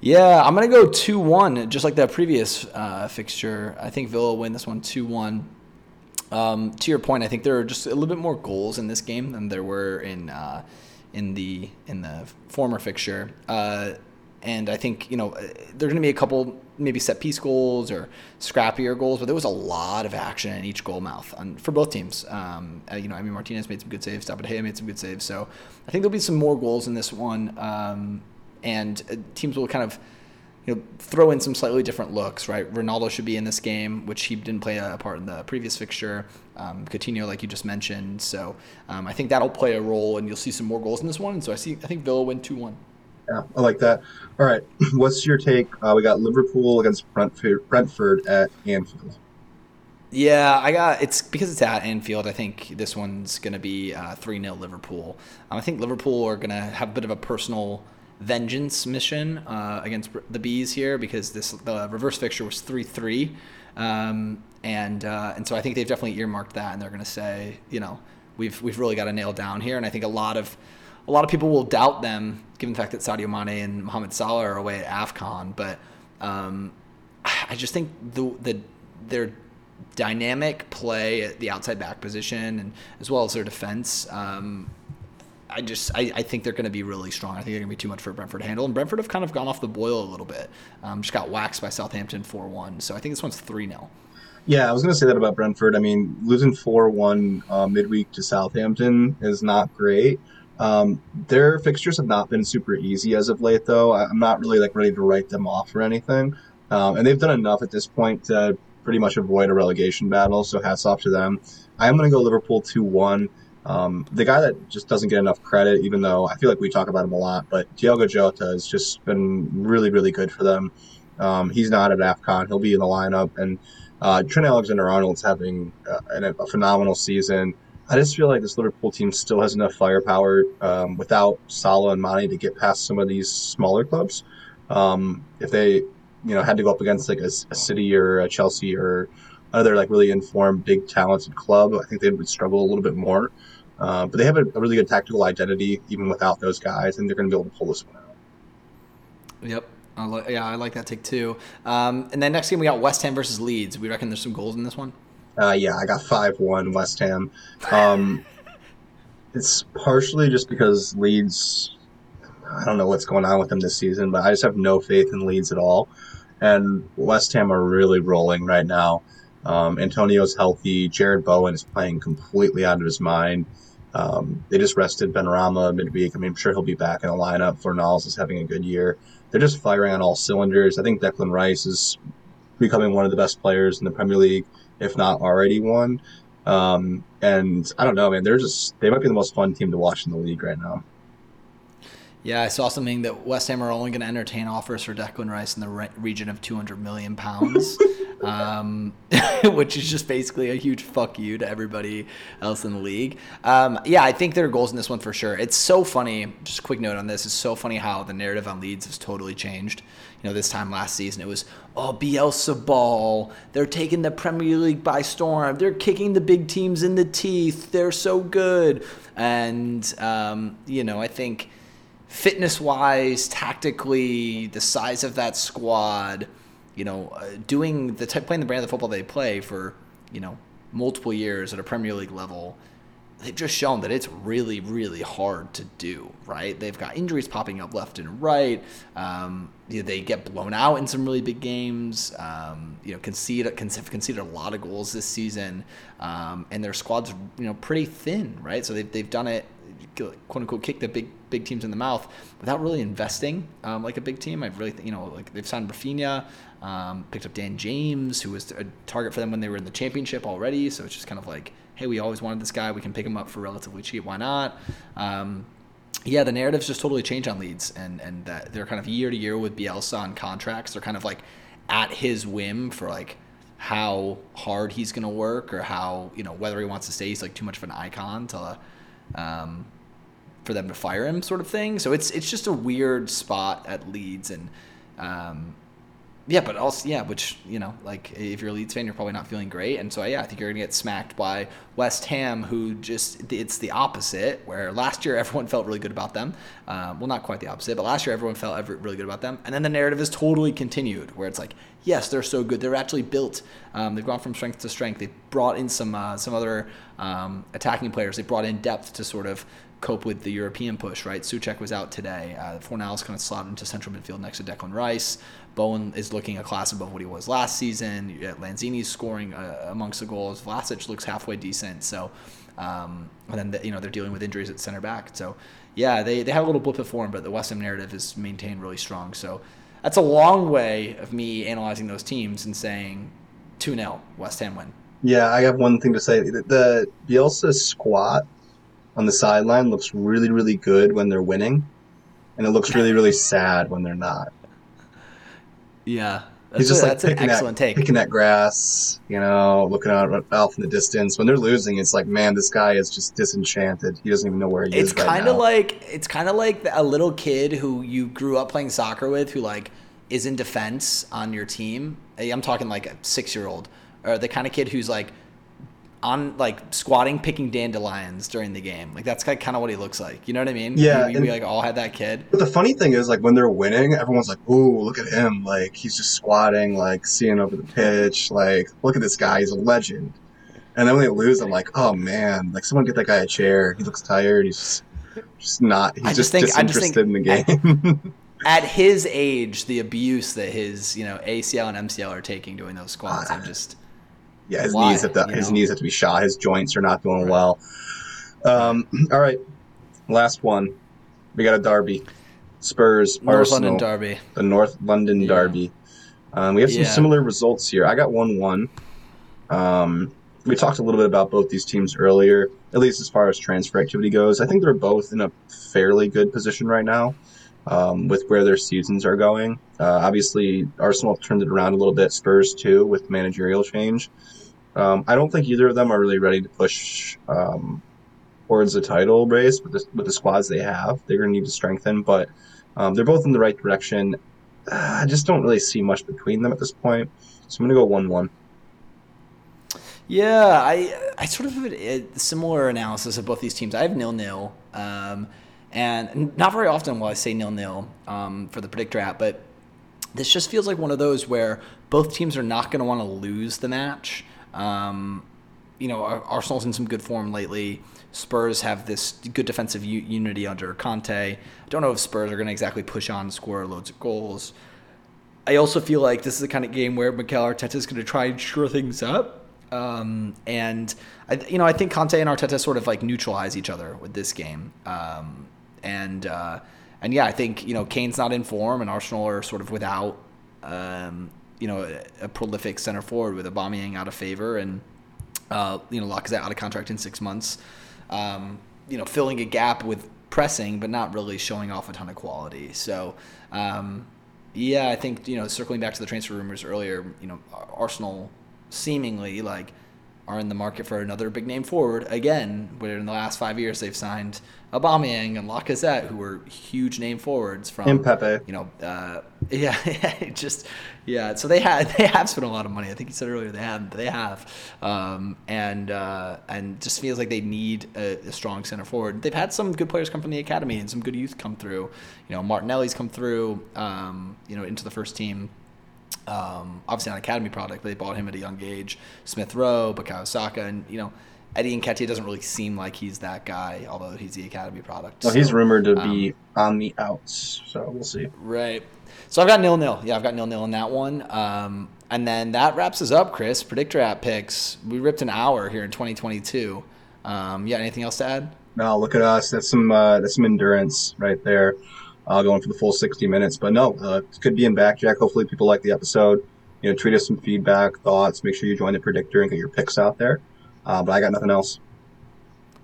Yeah, I'm going to go two one, just like that previous uh, fixture. I think Villa will win this one two one. Um, to your point, I think there are just a little bit more goals in this game than there were in uh, in the in the former fixture. Uh, and I think, you know, there are going to be a couple maybe set-piece goals or scrappier goals, but there was a lot of action in each goal mouth on, for both teams. Um, you know, I mean, Martinez made some good saves. David Hay made some good saves. So I think there'll be some more goals in this one. Um And teams will kind of, you know, throw in some slightly different looks, right? Ronaldo should be in this game, which he didn't play a part in the previous fixture. Um, Coutinho, like you just mentioned. So um, I think that'll play a role, and you'll see some more goals in this one. And so I see, I think Villa win two one. Yeah, I like that. All right, what's your take? Uh, we got Liverpool against Brentford, Brentford at Anfield. Yeah, I got it's because it's at Anfield. I think this one's going to be uh, three nil Liverpool. Um, I think Liverpool are going to have a bit of a personal vengeance mission uh, against the Bees here, because this the reverse fixture was three three, um, and uh, and so I think they've definitely earmarked that, and they're going to say, you know, we've we've really got to nail down here, and I think a lot of a lot of people will doubt them given the fact that Sadio Mane and Mohamed Salah are away at AFCON, but um, I just think the the their dynamic play at the outside back position, and as well as their defense. Um, I just I, I think they're going to be really strong. I think they're going to be too much for Brentford to handle. And Brentford have kind of gone off the boil a little bit. Um, just got waxed by Southampton four one. So I think this one's three nil. Yeah, I was going to say that about Brentford. I mean, losing four one uh, midweek to Southampton is not great. Um, their fixtures have not been super easy as of late, though. I'm not really like ready to write them off or anything. Um, and they've done enough at this point to pretty much avoid a relegation battle. So hats off to them. I am going to go Liverpool two one. Um, the guy that just doesn't get enough credit, even though I feel like we talk about him a lot, but Diogo Jota has just been really, really good for them. Um, he's not at AFCON. He'll be in the lineup. And uh, Trent Alexander-Arnold's having a, a phenomenal season. I just feel like this Liverpool team still has enough firepower um, without Salah and Mane to get past some of these smaller clubs. Um, if they, you know, had to go up against like a, a City or a Chelsea or another like really informed, big, talented club, I think they would struggle a little bit more. Uh, but they have a, a really good tactical identity, even without those guys, and they're going to be able to pull this one out. Yep. I li- yeah, I like that take, too. Um, and then next game, we got West Ham versus Leeds. We reckon there's some goals in this one? Uh, yeah, I got five one West Ham. Um, it's partially just because Leeds, I don't know what's going on with them this season, but I just have no faith in Leeds at all. And West Ham are really rolling right now. Um, Antonio's healthy. Jared Bowen is playing completely out of his mind. Um, they just rested Benrahma midweek. I mean, I'm sure he'll be back in the lineup. Fornals is having a good year. They're just firing on all cylinders. I think Declan Rice is becoming one of the best players in the Premier League, if not already one. Um, and I don't know, man, they're just, they might be the most fun team to watch in the league right now. Yeah, I saw something that West Ham are only going to entertain offers for Declan Rice in the re- region of two hundred million pounds, um, which is just basically a huge fuck you to everybody else in the league. Um, yeah, I think there are goals in this one for sure. It's so funny. Just a quick note on this. It's so funny how the narrative on Leeds has totally changed. You know, this time last season, it was, oh, Bielsa ball. They're taking the Premier League by storm. They're kicking the big teams in the teeth. They're so good. And, um, you know, I think fitness-wise, tactically, the size of that squad, you know, doing the type, playing the brand of the football they play for, you know, multiple years at a Premier League level, they've just shown that it's really, really hard to do, right? They've got injuries popping up left and right. Um, you know, they get blown out in some really big games. Um, you know, concede, concede, conceded a lot of goals this season, um, and their squad's, you know, pretty thin, right? So they've they've done it, quote unquote, kick the big big teams in the mouth without really investing um, like a big team. I've really, th- you know, like they've signed Rafinha, um, picked up Dan James, who was a target for them when they were in the championship already. So it's just kind of like, hey, we always wanted this guy. We can pick him up for relatively cheap. Why not? Um, yeah, the narrative's just totally changed on Leeds, and and that they're kind of year to year with Bielsa on contracts. They're kind of like at his whim for like how hard he's going to work or how, you know, whether he wants to stay. He's like too much of an icon to, um, for them to fire him, sort of thing. So it's it's just a weird spot at Leeds, and um, yeah, but also yeah, which, you know, like if you're a Leeds fan, you're probably not feeling great. And so yeah, I think you're gonna get smacked by West Ham, who just, it's the opposite. Where last year everyone felt really good about them, uh, well, not quite the opposite, but last year everyone felt every, really good about them, and then the narrative is totally continued, where it's like, yes, they're so good, they're actually built. Um, they've gone from strength to strength. They brought in some uh, some other um, attacking players. They brought in depth to sort of cope with the European push, right? Souček was out today. Uh, Fornals kind of slotted into central midfield next to Declan Rice. Bowen is looking a class above what he was last season. Lanzini's scoring uh, amongst the goals. Vlasic looks halfway decent. So, um, and then the, you know, they're dealing with injuries at center back. So, yeah, they they had a little blip of form, but the West Ham narrative is maintained really strong. So, that's a long way of me analyzing those teams and saying two nil West Ham win. Yeah, I have one thing to say. The, the Bielsa squad on the sideline looks really, really good when they're winning, and it looks really, really sad when they're not. Yeah, that's, he's just a, like that's an excellent that, take. Picking that grass, you know, looking out off in the distance. When they're losing, it's like, man, this guy is just disenchanted. He doesn't even know where he it's is. It's kind of right like it's kind of like a little kid who you grew up playing soccer with, who like is in defense on your team. I'm talking like a six-year-old, or the kind of kid who's like on like squatting, picking dandelions during the game. Like that's kind of what he looks like. You know what I mean? Yeah. We, we like all had that kid. But the funny thing is, like when they're winning, everyone's like, "Ooh, look at him! Like he's just squatting, like seeing over the pitch. Like look at this guy, he's a legend." And then when they lose, I'm like, "Oh man! Like someone get that guy a chair. He looks tired. He's just, just not. He's I just, just think, disinterested I just think, in the game." At his age, the abuse that his, you know, A C L and M C L are taking doing those squats, I'm just. Yeah, his Why? knees have to, his know? knees have to be shot. His joints are not doing right. well. Um, all right, last one. We got a derby, Spurs North Arsenal, London derby, the North London yeah. derby. Um, we have some yeah. similar results here. I got one one Um, we talked a little bit about both these teams earlier, at least as far as transfer activity goes. I think they're both in a fairly good position right now, um, with where their seasons are going. Uh, obviously, Arsenal turned it around a little bit. Spurs too, with managerial change. Um, I don't think either of them are really ready to push um, towards the title race with the, with the squads they have. They're going to need to strengthen, but um, they're both in the right direction. Uh, I just don't really see much between them at this point, so I'm going to go one one Yeah, I I sort of have a similar analysis of both these teams. I have nil nil um, and not very often will I say nil nil um, for the predictor app, but this just feels like one of those where both teams are not going to want to lose the match. Um, you know, Arsenal's in some good form lately. Spurs have this good defensive u- unity under Conte. I don't know if Spurs are going to exactly push on and score loads of goals. I also feel like this is the kind of game where Mikel Arteta is going to try and shore things up Um, and I, you know, I think Conte and Arteta sort of like neutralize each other with this game. Um, and, uh, and yeah, I think, you know, Kane's not in form and Arsenal are sort of without, um, you know, a, a prolific center forward with Aubameyang out of favor and, uh, you know, Lacazette out of contract in six months, um, you know, filling a gap with pressing, but not really showing off a ton of quality. So, um, yeah, I think, you know, circling back to the transfer rumors earlier, you know, Arsenal seemingly like are in the market for another big name forward again, where in the last five years they've signed Aubameyang and Lacazette, who were huge name forwards from, and Pepe. you know, uh, yeah, yeah, just, yeah. So they had, they have spent a lot of money. I think you said earlier they haven't, but they have. Um, and, uh, and just feels like they need a, a strong center forward. They've had some good players come from the academy and some good youth come through, you know, Martinelli's come through, um, you know, into the first team. Um, obviously not academy product, but they bought him at a young age. Smith Rowe, Bukayo Saka, and you know, Eddie Nketiah doesn't really seem like he's that guy, although he's the academy product. Well, so, he's rumored to um, be on the outs, so we'll see. Right. So I've got nil nil. Yeah, I've got nil nil in that one. Um, and then that wraps us up, Chris. Predictor app picks. We ripped an hour here in twenty twenty-two. Um, you got anything else to add? No. Look at us. That's some. Uh, that's some endurance right there. Uh, going for the full sixty minutes. But no, uh, it's good being back, Jack. Hopefully people like the episode. You know, tweet us some feedback, thoughts. Make sure you join the predictor and get your picks out there. Uh, but I got nothing else.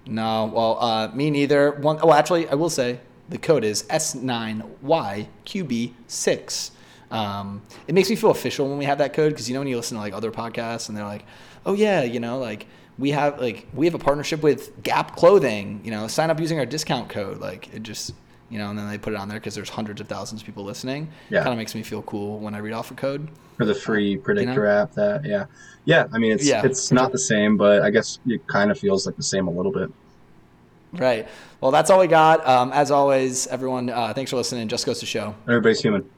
No, well, uh, me neither. One, oh, actually, I will say the code is S nine Y Q B six. Um, it makes me feel official when we have that code because, you know, when you listen to, like, other podcasts and they're like, oh, yeah, you know, like, we have, like, we have a partnership with Gap Clothing. You know, sign up using our discount code. Like, it just... You know, and then they put it on there because there's hundreds of thousands of people listening. Yeah. It kind of makes me feel cool when I read off a code. For the free predictor you know? app, that, yeah. Yeah, I mean, it's yeah. it's not the same, but I guess it kind of feels like the same a little bit. Right. Well, that's all we got. Um, as always, everyone, uh, thanks for listening. Just goes to show. Everybody's human.